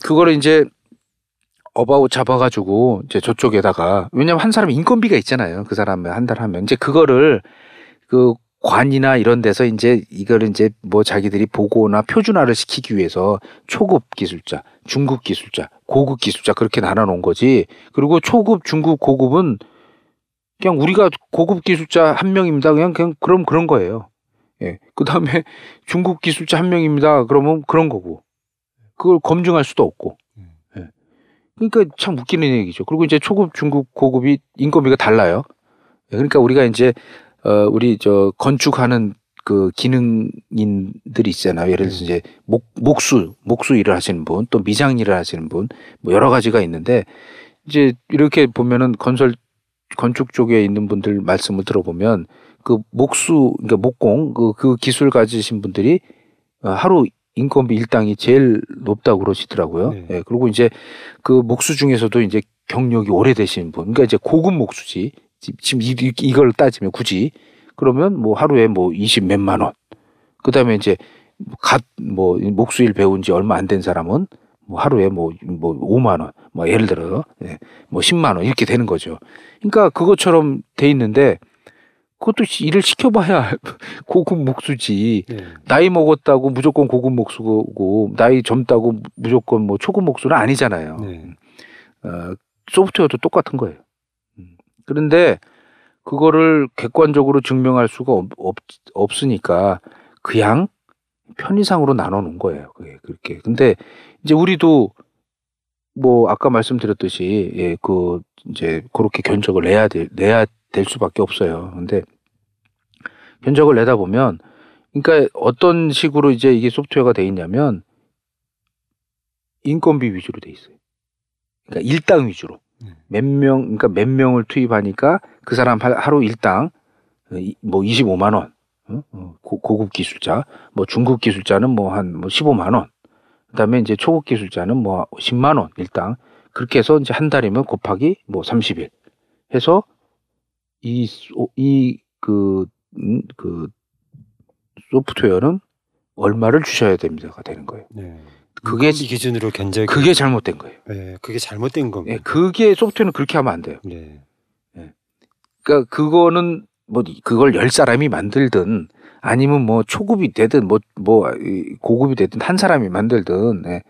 그거를 이제 어바웃 잡아가지고 이제 저쪽에다가 왜냐면 한 사람 인건비가 있잖아요. 그 사람이 한 달 하면 이제 그거를 그 관이나 이런 데서 이제 이걸 이제 뭐 자기들이 보고나 표준화를 시키기 위해서 초급 기술자, 중급 기술자, 고급 기술자 그렇게 나눠놓은 거지. 그리고 초급, 중급, 고급은 그냥 우리가 고급 기술자 한 명입니다. 그냥 그런 거예요. 예. 그 다음에 중급 기술자 한 명입니다. 그러면 그런 거고. 그걸 검증할 수도 없고. 예. 그러니까 참 웃기는 얘기죠. 그리고 이제 초급, 중급, 고급이 인건비가 달라요. 예. 그러니까 우리가 이제, 우리 저 건축하는 그 기능인들이 있잖아요. 예를 들어서 이제 목수 일을 하시는 분, 또 미장 일을 하시는 분, 뭐 여러 가지가 있는데 이제 이렇게 보면은 건축 쪽에 있는 분들 말씀을 들어보면 그 그러니까 목공, 그 기술 가지신 분들이 하루 인건비 일당이 제일 높다고 그러시더라고요. 네. 예, 그리고 이제 그 목수 중에서도 이제 경력이 오래되신 분, 그러니까 이제 고급 목수지. 지금 이걸 따지면 굳이 그러면 뭐 하루에 뭐 20몇만 원. 그 다음에 이제 갓 목수일 배운 지 얼마 안 된 사람은 뭐 하루에 뭐 5만 원, 뭐 예를 들어서 예, 뭐 10만 원 이렇게 되는 거죠. 그러니까 그것처럼 돼 있는데. 그것도 일을 시켜봐야 고급 목수지. 네. 나이 먹었다고 무조건 고급 목수고 나이 젊다고 무조건 뭐 초급 목수는 아니잖아요. 네. 소프트웨어도 똑같은 거예요. 그런데 그거를 객관적으로 증명할 수가 없으니까 그냥 편의상으로 나눠놓은 거예요. 그렇게. 근데 이제 우리도 뭐 아까 말씀드렸듯이 예, 이제 그렇게 견적을 내야 될 수밖에 없어요. 근데 견적을 내다 보면 그러니까 어떤 식으로 이제 이게 소프트웨어가 돼 있냐면 인건비 위주로 돼 있어요. 그러니까 일당 위주로. 그러니까 몇 명을 투입하니까 그 사람 하루 일당 뭐 25만 원. 고급 기술자, 뭐 중급 기술자는 뭐 한 15만 원. 그다음에 이제 초급 기술자는 뭐 10만 원 일당. 그렇게 해서 이제 한 달이면 곱하기 뭐 30일 해서 그 소프트웨어는 얼마를 주셔야 됩니다가 되는 거예요. 네. 그게 기준으로 견적. 그게 잘못된 거예요. 네, 그게 잘못된 겁니다. 네, 그게 소프트웨어는 그렇게 하면 안 돼요. 네. 네. 그러니까 그거는 뭐 그걸 10사람이 만들든 아니면 뭐 초급이 되든 뭐 고급이 되든 한 사람이 만들든 네.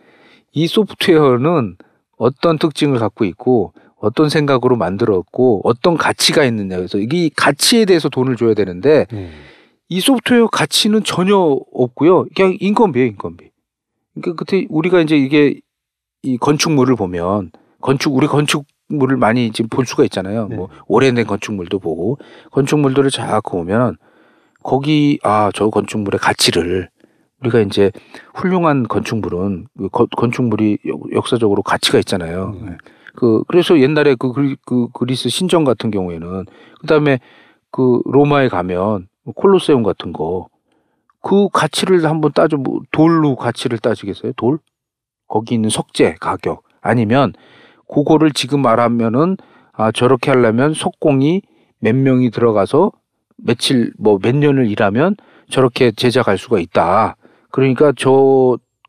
이 소프트웨어는 어떤 특징을 갖고 있고 어떤 생각으로 만들었고 어떤 가치가 있느냐 그래서 이 가치에 대해서 돈을 줘야 되는데 이 소프트웨어 가치는 전혀 없고요. 그냥 인건비예요, 인건비. 그러니까 그때 우리가 이제 이게 이 건축물을 보면 우리 건축물을 많이 지금 볼 수가 있잖아요. 네. 뭐 오래된 건축물도 보고 건축물들을 자꾸 보면 거기 아, 저 건축물의 가치를 우리가 이제 훌륭한 건축물은 건축물이 역사적으로 가치가 있잖아요. 네. 그래서 옛날에 그리스 신전 같은 경우에는 그다음에 그 로마에 가면 콜로세움 같은 거 그 가치를 한번 뭐 돌로 가치를 따지겠어요? 돌? 거기 있는 석재 가격 아니면 그거를 지금 말하면은 아 저렇게 하려면 석공이 몇 명이 들어가서 며칠 뭐 몇 년을 일하면 저렇게 제작할 수가 있다. 그러니까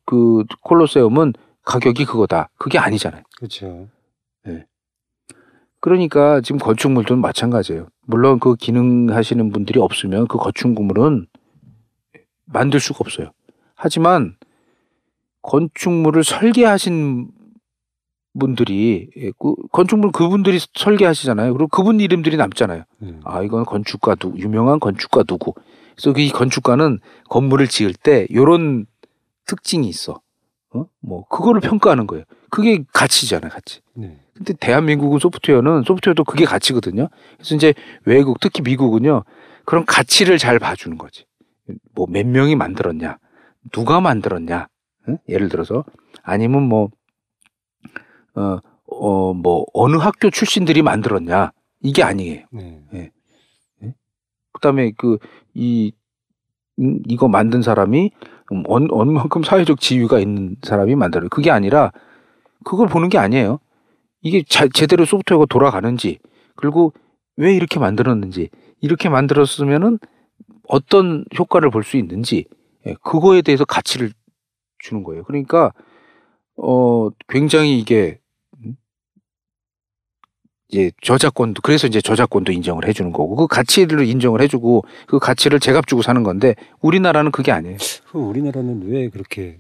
그 콜로세움은 가격이 그거다. 그게 아니잖아요. 그렇죠. 네. 그러니까 지금 건축물도 마찬가지예요. 물론 그 기능하시는 분들이 없으면 그 건축물은 만들 수가 없어요. 하지만 건축물을 설계하신 분들이 건축물 그분들이 설계하시잖아요. 그리고 그분 이름들이 남잖아요. 아 이건 건축가 누구 유명한 건축가 누구. 그래서 이 건축가는 건물을 지을 때 이런 특징이 있어. 뭐 그거를 평가하는 거예요. 그게 가치잖아요, 가치. 네. 근데 대한민국은 소프트웨어도 그게 가치거든요. 그래서 이제 외국, 특히 미국은요, 그런 가치를 잘 봐주는 거지. 뭐 몇 명이 만들었냐, 누가 만들었냐, 응? 예를 들어서 아니면 뭐 어느 학교 출신들이 만들었냐 이게 아니에요. 네. 네. 네? 그다음에 이거 만든 사람이 어느 만큼 사회적 지위가 있는 사람이 만들어요. 그게 아니라 그걸 보는 게 아니에요. 이게 제대로 소프트웨어가 돌아가는지 그리고 왜 이렇게 만들었는지 이렇게 만들었으면은 어떤 효과를 볼 수 있는지 그거에 대해서 가치를 주는 거예요. 그러니까 굉장히 이게 이제 저작권도 그래서 이제 저작권도 인정을 해주는 거고 그 가치를 인정을 해주고 그 가치를 제값 주고 사는 건데 우리나라는 그게 아니에요. 우리나라는 왜 그렇게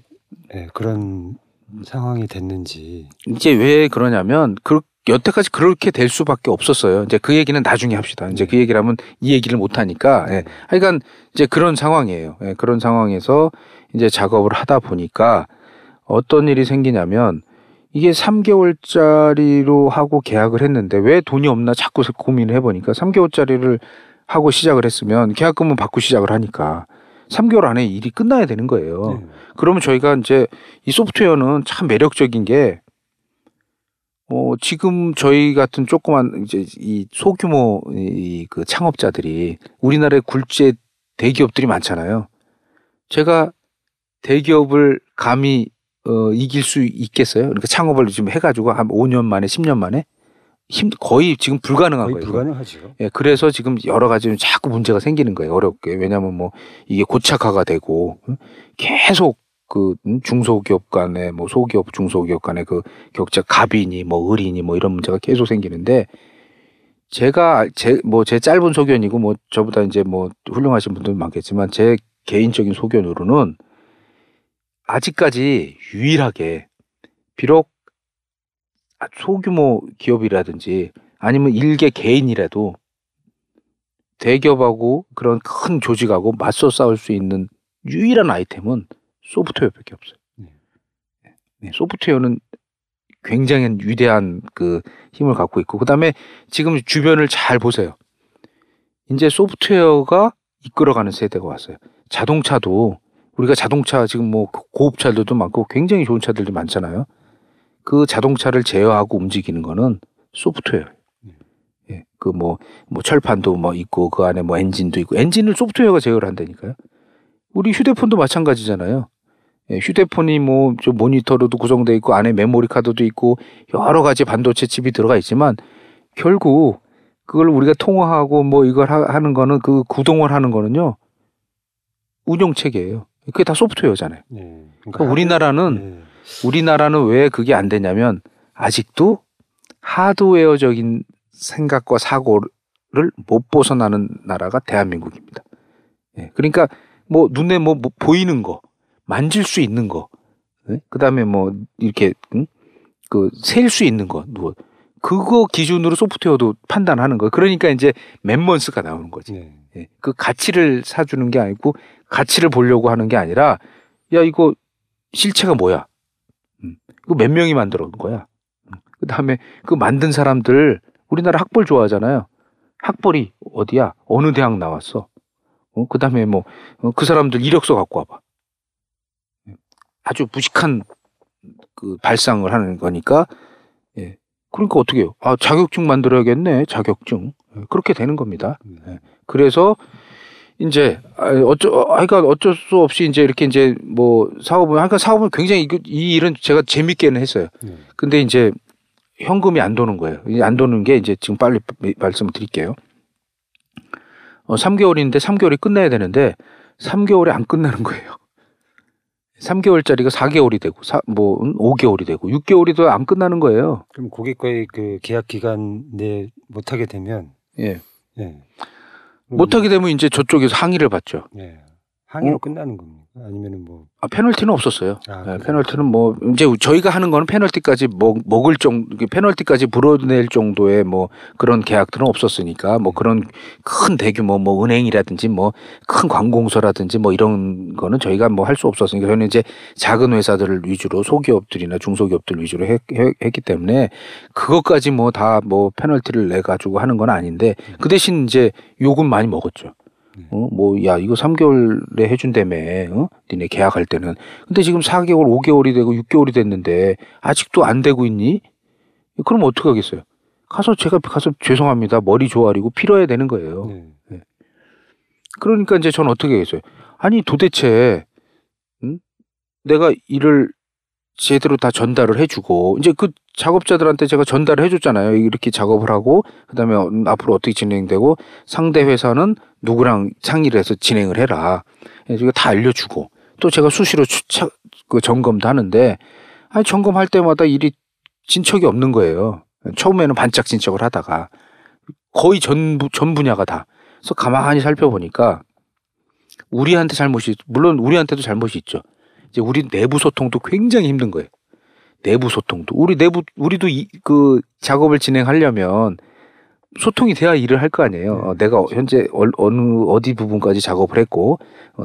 그런 상황이 됐는지 이제 왜 그러냐면 여태까지 그렇게 될 수밖에 없었어요. 이제 그 얘기는 나중에 합시다. 이제 그 얘기를 하면 이 얘기를 못 하니까 예. 하여간 이제 그런 상황이에요. 예. 그런 상황에서 이제 작업을 하다 보니까 어떤 일이 생기냐면. 이게 3개월짜리로 하고 계약을 했는데 왜 돈이 없나 자꾸 고민을 해보니까 3개월짜리를 하고 시작을 했으면 계약금은 받고 시작을 하니까 3개월 안에 일이 끝나야 되는 거예요. 네. 그러면 저희가 이제 이 소프트웨어는 참 매력적인 게 지금 저희 같은 조그만 이제 이 소규모 그 창업자들이 우리나라의 굴지의 대기업들이 많잖아요. 제가 대기업을 감히 이길 수 있겠어요? 그러니까 창업을 지금 해가지고 한 5년 만에, 10년 만에? 거의 지금 불가능한 거예요. 불가능하죠. 예, 그래서 지금 여러 가지 자꾸 문제가 생기는 거예요. 어렵게. 왜냐면 이게 고착화가 되고, 계속 중소기업 간에, 소기업, 중소기업 간에 격차, 갑이니, 을이니, 이런 문제가 계속 생기는데, 제가, 제 짧은 소견이고, 저보다 이제 훌륭하신 분들 많겠지만, 제 개인적인 소견으로는, 아직까지 유일하게 비록 소규모 기업이라든지 아니면 일개 개인이라도 대기업하고 그런 큰 조직하고 맞서 싸울 수 있는 유일한 아이템은 소프트웨어밖에 없어요. 네, 소프트웨어는 굉장히 위대한 그 힘을 갖고 있고 그다음에 지금 주변을 잘 보세요. 이제 소프트웨어가 이끌어가는 세대가 왔어요. 자동차도 우리가 자동차 지금 뭐 고급차들도 많고 굉장히 좋은 차들도 많잖아요. 그 자동차를 제어하고 움직이는 거는 소프트웨어. 예, 그 뭐 철판도 뭐 있고 그 안에 뭐 엔진도 있고 엔진을 소프트웨어가 제어를 한다니까요. 우리 휴대폰도 마찬가지잖아요. 예, 휴대폰이 뭐 저 모니터로도 구성되어 있고 안에 메모리 카드도 있고 여러 가지 반도체 칩이 들어가 있지만 결국 그걸 우리가 통화하고 뭐 이걸 하는 거는 그 구동을 하는 거는요 운영 체계예요. 그게 다 소프트웨어잖아요. 네, 그러니까 우리나라는 왜 그게 안 되냐면 아직도 하드웨어적인 생각과 사고를 못 벗어나는 나라가 대한민국입니다. 예, 그러니까 뭐 눈에 뭐 보이는 거, 만질 수 있는 거, 예? 그다음에 뭐 이렇게 그 셀 수 있는 거, 뭐 그거 기준으로 소프트웨어도 판단하는 거. 그러니까 이제 맨먼스가 나오는 거지. 네. 예, 그 가치를 사주는 게 아니고 가치를 보려고 하는 게 아니라 야 이거 실체가 뭐야? 이거 몇 명이 만들어 온 거야? 그다음에 그 만든 사람들 우리나라 학벌 좋아하잖아요. 학벌이 어디야? 어느 대학 나왔어? 그다음에 뭐 그 사람들 이력서 갖고 와봐. 아주 무식한 그 발상을 하는 거니까. 예. 그러니까 어떻게 해요? 아, 자격증 만들어야겠네. 자격증. 그렇게 되는 겁니다. 예. 그래서 이제 어쩔 수 없이 이제 이렇게 이제 뭐 사업을 하니까 사업은 굉장히 이 일은 제가 재밌게는 했어요. 근데 이제 현금이 안 도는 거예요. 안 도는 게 이제 지금 빨리 말씀을 드릴게요. 3개월인데 3개월이 끝나야 되는데 3개월이 안 끝나는 거예요. 3개월짜리가 4개월이 되고, 5개월이 되고, 6개월이도 안 끝나는 거예요. 그럼 고객과의 그 계약 기간 내 못하게 되면, 예. 못하게 되면 이제 저쪽에서 항의를 받죠. 예. 항의로 끝나는 겁니까? 아니면은 뭐? 아, 페널티는 없었어요. 아, 네, 페널티는 뭐 이제 저희가 하는 거는 페널티까지 먹을 정도, 페널티까지 불어낼 정도의 뭐 그런 계약들은 없었으니까 뭐 그런 큰 대규모 뭐 은행이라든지 뭐 큰 관공서라든지 뭐 이런 거는 저희가 뭐 할 수 없었으니까 저는 이제 작은 회사들을 위주로 소기업들이나 중소기업들 위주로 했기 때문에 그것까지 뭐 다 뭐 페널티를 내 가지고 하는 건 아닌데 그 대신 이제 욕은 많이 먹었죠. 뭐, 야, 이거 3개월에 해준다며, 니네 계약할 때는. 근데 지금 4개월, 5개월이 되고 6개월이 됐는데, 아직도 안 되고 있니? 그럼 어떻게 하겠어요? 제가 가서 죄송합니다. 머리 조아리고 빌어야 되는 거예요. 네. 그러니까 이제 전 어떻게 하겠어요? 아니, 도대체, 내가 일을 제대로 다 전달을 해주고, 이제 그 작업자들한테 제가 전달을 해줬잖아요. 이렇게 작업을 하고, 그 다음에 앞으로 어떻게 진행되고, 상대 회사는 누구랑 상의를 해서 진행을 해라. 이거 다 알려주고, 또 제가 수시로 점검도 하는데, 아니, 점검할 때마다 일이 진척이 없는 거예요. 처음에는 반짝 진척을 하다가, 거의 전 분야가 다. 그래서 가만히 살펴보니까, 물론 우리한테도 잘못이 있죠. 이제 우리 내부 소통도 굉장히 힘든 거예요. 내부 소통도. 우리도 그 작업을 진행하려면 소통이 돼야 일을 할 거 아니에요. 네. 내가 현재 어디 부분까지 작업을 했고,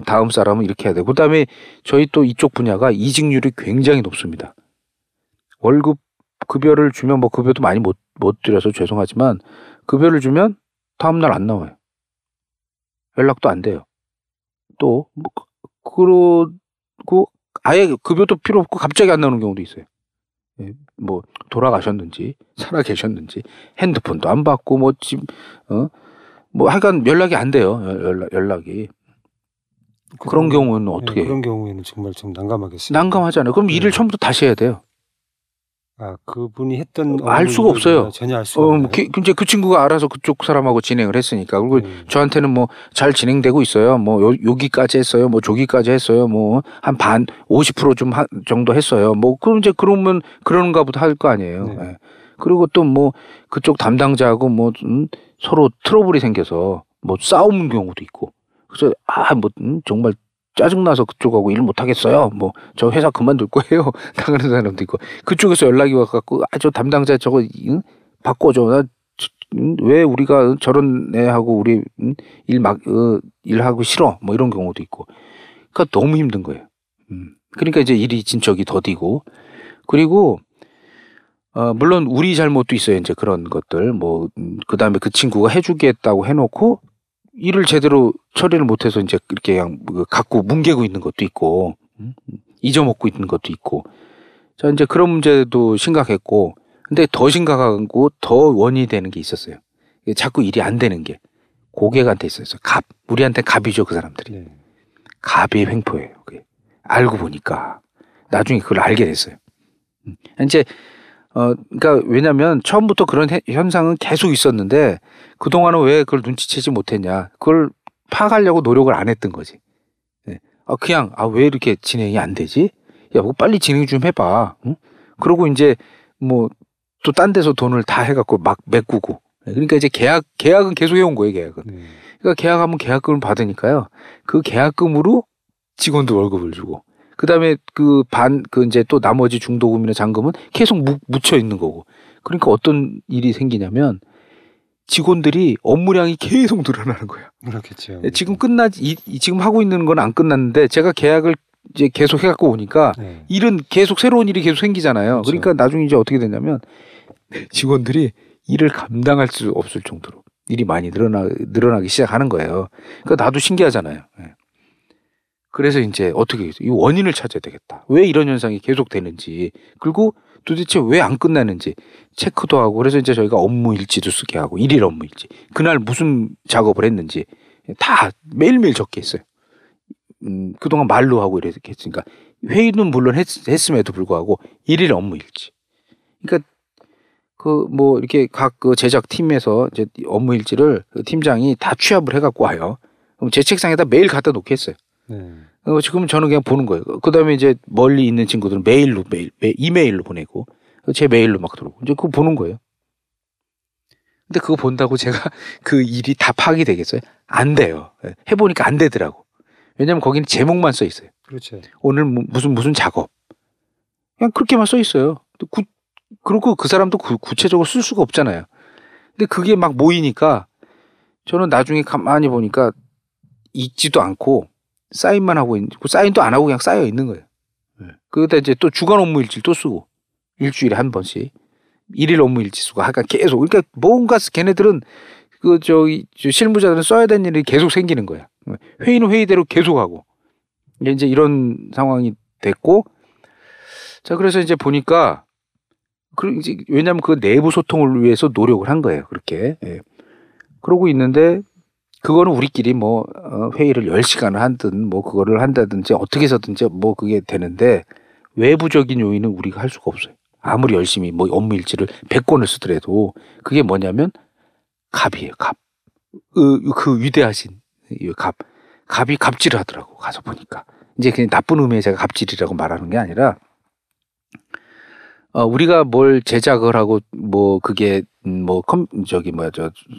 다음 사람은 이렇게 해야 되고. 그 다음에 저희 또 이쪽 분야가 이직률이 굉장히 높습니다. 급여를 주면 뭐 급여도 많이 못 드려서 죄송하지만 급여를 주면 다음날 안 나와요. 연락도 안 돼요. 또, 뭐, 그러고, 아예 급여도 필요 없고 갑자기 안 나오는 경우도 있어요. 뭐 돌아가셨는지 살아 계셨는지 핸드폰도 안 받고 뭐 하여간 연락이 안 돼요. 연락이 그런 경우는 어떻게? 예, 그런 경우에는 정말 좀 난감하겠어요. 난감하잖아요. 그럼 일을 처음부터 다시 해야 돼요. 아, 그분이 했던 알 수가 없어요. 전혀 알 수가 없어요. 이제 그 친구가 알아서 그쪽 사람하고 진행을 했으니까. 그리고 저한테는 뭐 잘 진행되고 있어요. 뭐 여기까지 했어요. 뭐 저기까지 했어요. 뭐 한 반 50% 좀 정도 했어요. 뭐 그럼 이제 그러면 그런가 보다 할 거 아니에요. 네. 예. 그리고 또 뭐 그쪽 담당자하고 뭐 서로 트러블이 생겨서 뭐 싸우는 경우도 있고. 그래서 정말 짜증나서 그쪽하고 일 못하겠어요. 뭐, 저 회사 그만둘 거예요. 당하는 사람도 있고. 그쪽에서 연락이 와갖고, 저 담당자 저거, 바꿔줘. 왜 우리가 저런 애하고 우리 일하고 싫어. 뭐 이런 경우도 있고. 그러니까 너무 힘든 거예요. 그러니까 이제 일이 진척이 더디고. 그리고, 물론 우리 잘못도 있어요. 이제 그런 것들. 뭐, 그 다음에 그 친구가 해주겠다고 해놓고, 일을 제대로 처리를 못해서 이제 이렇게 그냥 갖고 뭉개고 있는 것도 있고, 잊어먹고 있는 것도 있고. 자, 이제 그런 문제도 심각했고, 근데 더 심각하고 더 원인이 되는 게 있었어요. 자꾸 일이 안 되는 게 고객한테 있었어요. 갑. 우리한테 갑이죠, 그 사람들이. 네. 갑의 횡포예요. 그게. 알고 보니까. 나중에 그걸 알게 됐어요. 이제, 그러니까 왜냐면 처음부터 그런 현상은 계속 있었는데 그동안은 왜 그걸 눈치채지 못했냐. 그걸 파악하려고 노력을 안 했던 거지. 네. 왜 이렇게 진행이 안 되지? 야, 뭐 빨리 진행 좀 해봐. 응? 그러고 이제 뭐 또 딴 데서 돈을 다 해갖고 막 메꾸고. 그러니까 이제 계약은 계속 해온 거예요, 계약은. 네. 그러니까 계약하면 계약금을 받으니까요. 그 계약금으로 직원도 월급을 주고. 그 다음에 이제 또 나머지 중도금이나 잔금은 계속 묻혀 있는 거고. 그러니까 어떤 일이 생기냐면 직원들이 업무량이 계속 늘어나는 거예요. 그렇겠죠. 지금 지금 하고 있는 건 안 끝났는데 제가 계약을 이제 계속 해갖고 오니까 네. 일은 계속 새로운 일이 계속 생기잖아요. 그렇죠. 그러니까 나중에 이제 어떻게 되냐면 직원들이 일을 감당할 수 없을 정도로 일이 많이 늘어나기 시작하는 거예요. 그러니까 나도 신기하잖아요. 네. 그래서 이제 어떻게 이 원인을 찾아야 되겠다. 왜 이런 현상이 계속 되는지, 그리고 도대체 왜 안 끝나는지 체크도 하고, 그래서 이제 저희가 업무 일지도 쓰게 하고, 일일 업무 일지, 그날 무슨 작업을 했는지 다 매일매일 적게 했어요. 그동안 말로 하고 이렇게 했으니까 회의는 물론 했음에도 불구하고 일일 업무 일지. 그러니까 이렇게 각 제작 팀에서 이제 업무 일지를 팀장이 다 취합을 해갖고 와요. 그럼 제 책상에다 매일 갖다 놓게 했어요. 네. 지금 저는 그냥 보는 거예요. 그 다음에 이제 멀리 있는 친구들은 이메일로 보내고, 제 메일로 막 들어오고, 이제 그거 보는 거예요. 근데 그거 본다고 제가 그 일이 다 파악이 되겠어요? 안 돼요. 해보니까 안 되더라고. 왜냐면 거기는 제목만 써 있어요. 그렇죠. 오늘 무슨 작업. 그냥 그렇게만 써 있어요. 그렇고 그 사람도 구체적으로 쓸 수가 없잖아요. 근데 그게 막 모이니까 저는 나중에 가만히 보니까 있지도 않고, 사인만 하고 있고, 사인도 안 하고 그냥 쌓여 있는 거예요. 네. 그러다 이제 또 주간 업무 일지를 또 쓰고, 일주일에 한 번씩. 일일 업무 일지 쓰고, 약간 계속. 그러니까 뭔가 걔네들은, 실무자들은 써야 되는 일이 계속 생기는 거야. 회의는 회의대로 계속 하고. 이제 이런 상황이 됐고, 자, 그래서 이제 보니까, 왜냐면 그 내부 소통을 위해서 노력을 한 거예요. 그렇게. 예. 그러고 있는데, 그거는 우리끼리 회의를 10시간을 하든, 그거를 한다든지, 어떻게 해서든지, 그게 되는데, 외부적인 요인은 우리가 할 수가 없어요. 아무리 열심히, 업무 일지를 100권을 쓰더라도, 그게 뭐냐면, 갑이에요, 갑. 그 위대하신, 갑. 갑이 갑질을 하더라고, 가서 보니까. 이제 그냥 나쁜 의미에 제가 갑질이라고 말하는 게 아니라, 우리가 뭘 제작을 하고,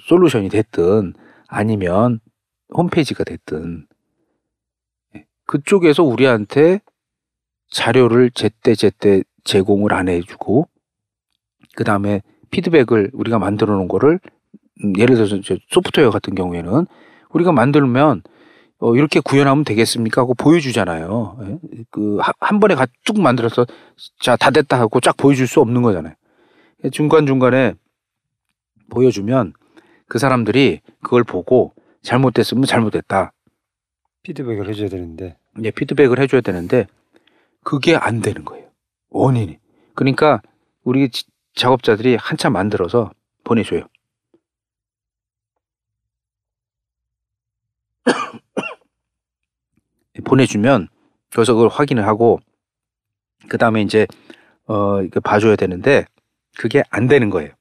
솔루션이 됐든, 아니면 홈페이지가 됐든 그쪽에서 우리한테 자료를 제때 제공을 안 해주고, 그 다음에 피드백을 우리가 만들어 놓은 거를 예를 들어서 소프트웨어 같은 경우에는 우리가 만들면 이렇게 구현하면 되겠습니까 하고 보여주잖아요. 한 번에 쭉 만들어서 자, 다 됐다 하고 쫙 보여줄 수 없는 거잖아요. 중간중간에 보여주면 그 사람들이 그걸 보고 잘못됐으면 잘못됐다. 피드백을 해줘야 되는데. 네, 피드백을 해줘야 되는데 그게 안 되는 거예요. 원인이. 그러니까 우리 작업자들이 한참 만들어서 보내줘요. 보내주면 그래서 그걸 확인을 하고 그 다음에 이제 이거 봐줘야 되는데 그게 안 되는 거예요.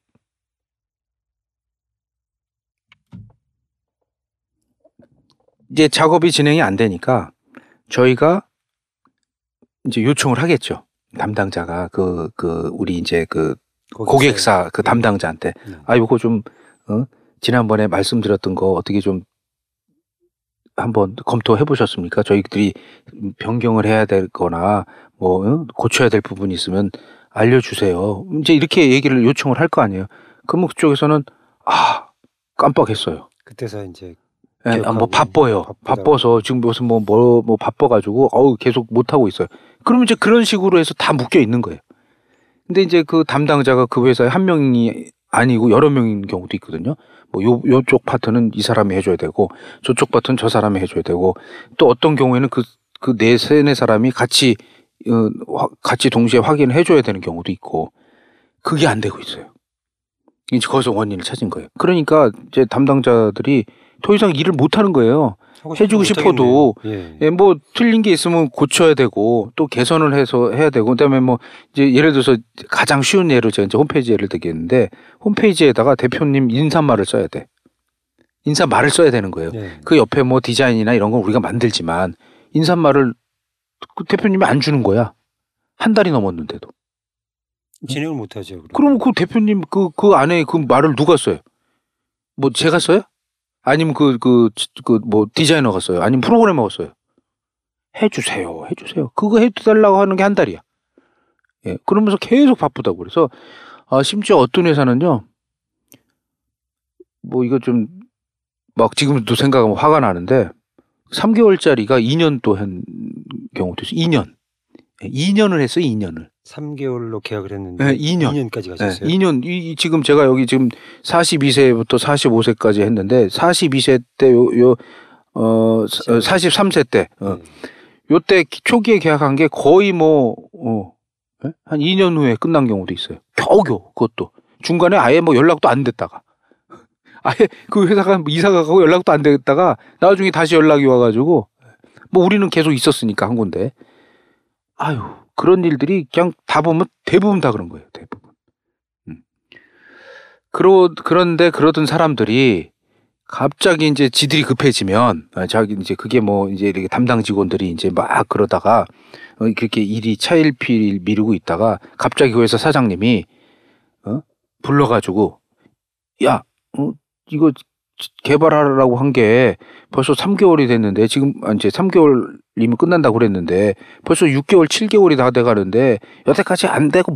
이제 작업이 진행이 안 되니까 저희가 이제 요청을 하겠죠. 담당자가 우리 이제 고객사 그 담당자한테 요거 좀 지난번에 말씀드렸던 거 어떻게 좀 한번 검토해 보셨습니까? 저희들이 변경을 해야 되거나 고쳐야 될 부분이 있으면 알려주세요. 이제 이렇게 얘기를 요청을 할 거 아니에요. 그러면 그쪽에서는 깜빡했어요. 그때서 이제 바빠요. 바빠서 지금 무슨 바빠가지고 계속 못 하고 있어요. 그러면 이제 그런 식으로 해서 다 묶여 있는 거예요. 근데 이제 그 담당자가 그 회사에 한 명이 아니고 여러 명인 경우도 있거든요. 뭐 요쪽 파트는 이 사람이 해줘야 되고 저쪽 파트는 저 사람이 해줘야 되고 또 어떤 경우에는 그 네 사람이 같이 동시에 확인해줘야 되는 경우도 있고 그게 안 되고 있어요. 이제 거기서 원인을 찾은 거예요. 그러니까 이제 담당자들이 더 이상 일을 못 하는 거예요. 해주고 싶어도 예, 뭐 틀린 게 있으면 고쳐야 되고 또 개선을 해서 해야 되고 그다음에 뭐 이제 예를 들어서 가장 쉬운 예로 제가 이제 홈페이지 예를 들겠는데 홈페이지에다가 대표님 인사말을 써야 돼. 인사말을 써야 되는 거예요. 예. 그 옆에 뭐 디자인이나 이런 건 우리가 만들지만 인사말을 그 대표님이 안 주는 거야. 한 달이 넘었는데도. 진행을 못 하죠. 그럼 그 대표님 그 안에 그 말을 누가 써요? 뭐 제가 써요? 아니면 뭐 디자이너가 써요? 아니면 프로그래머가 써요? 해주세요. 그거 해달라고 하는 게 한 달이야. 예, 그러면서 계속 바쁘다고 그래서 심지어 어떤 회사는요, 뭐 이거 좀 막 지금도 생각하면 화가 나는데 3개월짜리가 2년 또 한 경우도 있어요. 2년. 2년을 했어요. 2년을. 3개월로 계약을 했는데 네, 2년까지 가셨어요. 네, 2년. 지금 제가 여기 지금 42세부터 45세까지 했는데 42세 때 43세 때 요때 초기에 계약한 게 거의 뭐 한 2년 후에 끝난 경우도 있어요. 겨우겨우 그것도 중간에 아예 뭐 연락도 안 됐다가 아예 그 회사가 이사 가고 연락도 안 됐다가 나중에 다시 연락이 와가지고 뭐 우리는 계속 있었으니까 한 건데 아유. 그런 일들이 그냥 다 보면 대부분 다 그런 거예요. 대부분. 그런데 그러던 사람들이 갑자기 이제 지들이 급해지면 자기 이제 그게 뭐 이제 이렇게 담당 직원들이 이제 막 그러다가 그렇게 일이 차일피일 미루고 있다가 갑자기 그 회사 사장님이 불러가지고 야 이거 개발하라고 한 게 벌써 3개월이 됐는데 지금 이제 3개월이면 끝난다고 그랬는데 벌써 6개월, 7개월이 다 돼 가는데 여태까지 안 되고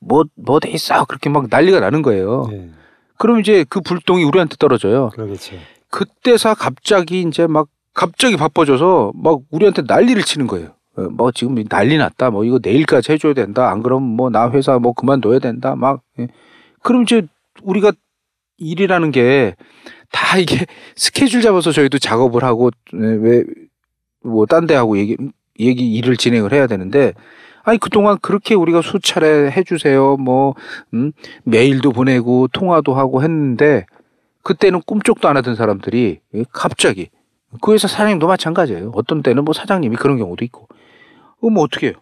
뭐 돼 있어 그렇게 막 난리가 나는 거예요. 네. 그럼 이제 그 불똥이 우리한테 떨어져요. 그렇겠죠. 그때서 갑자기 바빠져서 막 우리한테 난리를 치는 거예요. 뭐 지금 난리 났다. 뭐 이거 내일까지 해줘야 된다. 안 그러면 뭐 나 회사 뭐 그만둬야 된다. 막 그럼 이제 우리가 일이라는 게 다 이게 스케줄 잡아서 저희도 작업을 하고 왜 뭐 딴 데 하고 일을 진행을 해야 되는데 아니 그동안 그렇게 우리가 수차례 해주세요 뭐 메일도 보내고 통화도 하고 했는데 그때는 꿈쩍도 안 하던 사람들이 갑자기 그 회사 사장님도 마찬가지예요. 어떤 때는 뭐 사장님이 그런 경우도 있고 뭐 어떻게 해요?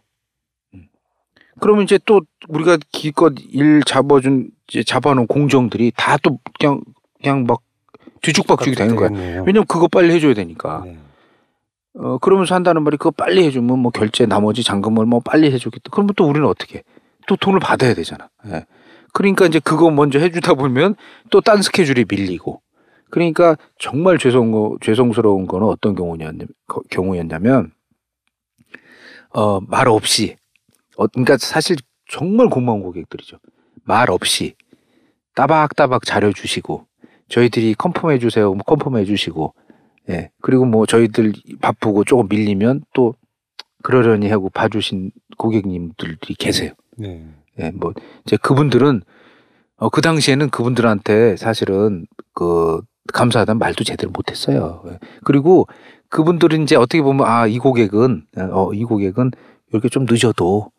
그러면 이제 또 우리가 기껏 일 잡아놓은 공정들이 다 또 그냥 막 뒤죽박죽이 되는 거야. 왜냐면 그거 빨리 해줘야 되니까. 네. 그러면서 한다는 말이 그거 빨리 해주면 뭐 결제 나머지 잔금을 뭐 빨리 해주겠다. 그러면 또 우리는 어떻게 해? 또 돈을 받아야 되잖아. 예. 그러니까 이제 그거 먼저 해주다 보면 또 딴 스케줄이 밀리고. 그러니까 정말 죄송스러운 거는 어떤 경우였냐면 말 없이. 그러니까 사실 정말 고마운 고객들이죠. 말 없이 따박따박 잘해주시고 저희들이 컨펌해 주세요. 컨펌해 주시고 예 그리고 뭐 저희들 바쁘고 조금 밀리면 또 그러려니 하고 봐주신 고객님들이 계세요. 네. 예 뭐 이제 그분들은 그 당시에는 그분들한테 사실은 그 감사하다는 말도 제대로 못했어요. 예. 그리고 그분들은 이제 어떻게 보면 아 이 고객은 이렇게 좀 늦어도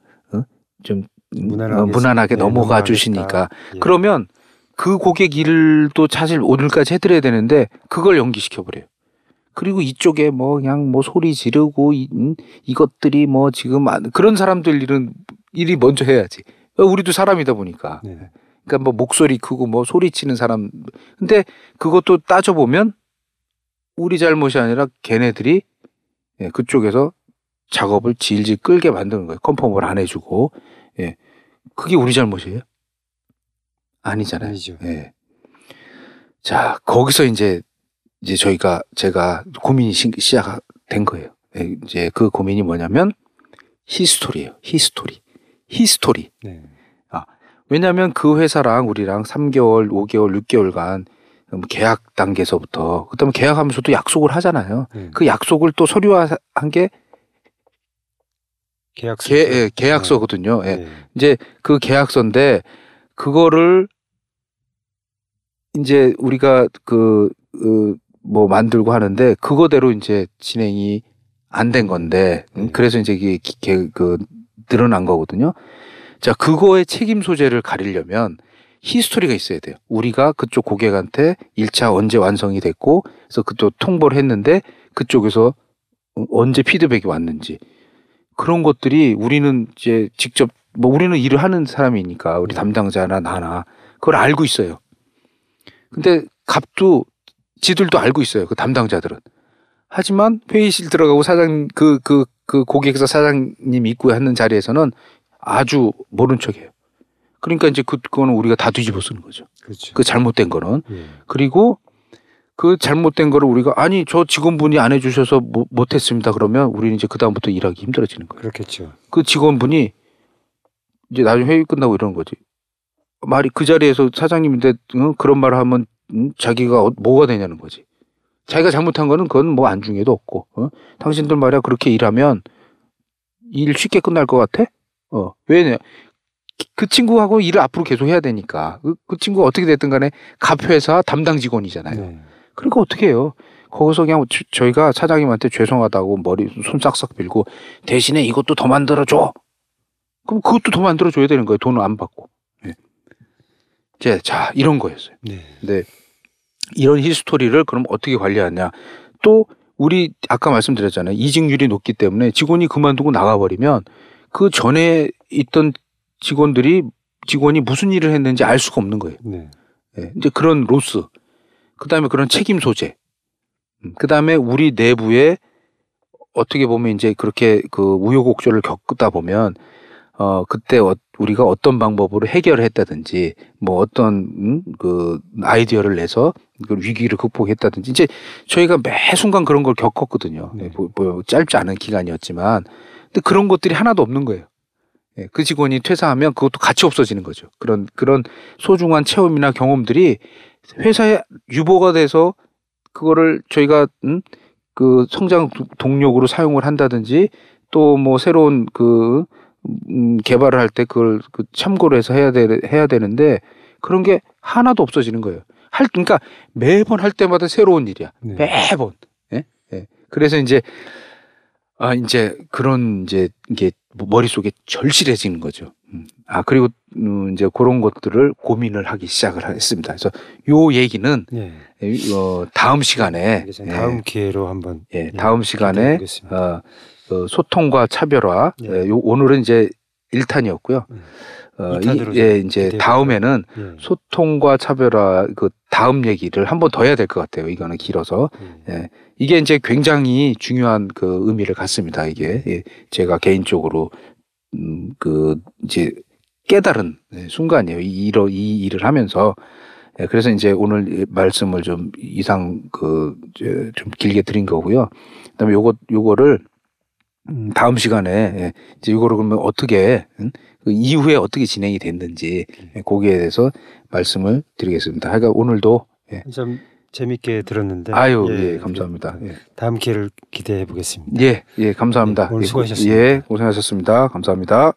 좀 무난하게 넘어가 주시니까 예. 그러면 그 고객 일도 사실 오늘까지 해드려야 되는데 그걸 연기시켜버려요. 그리고 이쪽에 뭐 그냥 뭐 소리 지르고 이것들이 뭐 지금 그런 사람들 일이 먼저 해야지. 우리도 사람이다 보니까. 네. 그러니까 뭐 목소리 크고 뭐 소리 치는 사람. 근데 그것도 따져보면 우리 잘못이 아니라 걔네들이 그쪽에서 작업을 질질 끌게 만드는 거예요. 컨펌을 안 해주고. 예. 그게 우리 잘못이에요? 아니잖아요. 아니죠. 예. 자, 거기서 이제 제가 고민이 시작된 거예요. 예, 이제 그 고민이 뭐냐면, 히스토리예요. 히스토리. 네. 왜냐면 그 회사랑 우리랑 3개월, 5개월, 6개월간 계약 단계서부터, 그 다음에 계약하면서도 약속을 하잖아요. 그 약속을 또 서류화한 게 계약서거든요. 네. 예. 이제 그 계약서인데 그거를 이제 우리가 뭐 만들고 하는데 그거대로 이제 진행이 안 된 건데 그래서 이제 이게 늘어난 거거든요. 자, 그거의 책임 소재를 가리려면 히스토리가 있어야 돼요. 우리가 그쪽 고객한테 1차 언제 완성이 됐고, 그래서 그쪽 통보를 했는데 그쪽에서 언제 피드백이 왔는지. 그런 것들이 우리는 이제 직접, 뭐 우리는 일을 하는 사람이니까 우리 담당자나 나나 그걸 알고 있어요. 근데 갑도 지들도 알고 있어요. 그 담당자들은. 하지만 회의실 들어가고 사장, 고객사 사장님 있고 하는 자리에서는 아주 모른 척해요. 그러니까 이제 그거는 우리가 다 뒤집어 쓰는 거죠. 그렇죠. 그 잘못된 거는. 그리고 그 잘못된 거를 우리가 아니 저 직원분이 안 해주셔서 못했습니다. 그러면 우리는 이제 그다음부터 일하기 힘들어지는 거예요. 그렇겠죠. 그 직원분이 이제 나중에 회의 끝나고 이러는 거지. 말이 그 자리에서 사장님인데 그런 말을 하면 자기가 뭐가 되냐는 거지. 자기가 잘못한 거는 그건 뭐 안중에도 없고. 당신들 말이야 그렇게 일하면 일 쉽게 끝날 것 같아? 왜냐? 그 친구하고 일을 앞으로 계속 해야 되니까. 그 친구가 어떻게 됐든 간에 갑회사 담당 직원이잖아요. 그러니까 어떻게 해요? 거기서 그냥 저희가 사장님한테 죄송하다고 손 싹싹 빌고 대신에 이것도 더 만들어줘. 그럼 그것도 더 만들어줘야 되는 거예요. 돈을 안 받고. 이제 자, 이런 거였어요. 근데 이런 히스토리를 그럼 어떻게 관리하냐. 또 우리 아까 말씀드렸잖아요. 이직률이 높기 때문에 직원이 그만두고 나가버리면 그 전에 있던 직원이 무슨 일을 했는지 알 수가 없는 거예요. 이제 그런 로스, 그 다음에 그런 책임 소재, 그 다음에 우리 내부에 어떻게 보면 이제 그렇게 우여곡절을 겪다 보면 그때 우리가 어떤 방법으로 해결을 했다든지 뭐 어떤 아이디어를 내서 그 위기를 극복했다든지 이제 저희가 매 순간 그런 걸 겪었거든요. 짧지 않은 기간이었지만 근데 그런 것들이 하나도 없는 거예요. 그 직원이 퇴사하면 그것도 같이 없어지는 거죠. 그런 소중한 체험이나 경험들이 회사에 유보가 돼서 그거를 저희가, 성장 동력으로 사용을 한다든지 또 뭐 새로운 개발을 할 때 그걸 참고를 해서 해야 되는데 그런 게 하나도 없어지는 거예요. 그러니까 매번 할 때마다 새로운 일이야. 매번. 그래서 이제, 이제 그런 이제 이게 머릿속에 절실해지는 거죠. 그리고 이제 그런 것들을 고민을 하기 시작을 했습니다. 그래서 요 얘기는 다음 시간에 다음 기회로 한번 다음 시간에 소통과 차별화. 오늘은 이제 1탄이었고요. 2탄으로 이제 다음에는 소통과 차별화 다음 얘기를 한번 더 해야 될 것 같아요. 이거는 길어서. 이게 이제 굉장히 중요한 의미를 갖습니다. 이게 제가 개인적으로 이제 깨달은 순간이에요. 이 일을 하면서. 그래서 이제 오늘 말씀을 좀 이상 좀 길게 드린 거고요. 그다음에 요거를 다음 시간에 이제 요거를 그러면 어떻게 그 이후에 어떻게 진행이 됐는지 거기에 대해서 말씀을 드리겠습니다. 그러니까 오늘도 참 재밌게 들었는데 감사합니다. 다음 기회를 기대해 보겠습니다. 감사합니다. 오늘 수고하셨습니다. 고생하셨습니다. 감사합니다.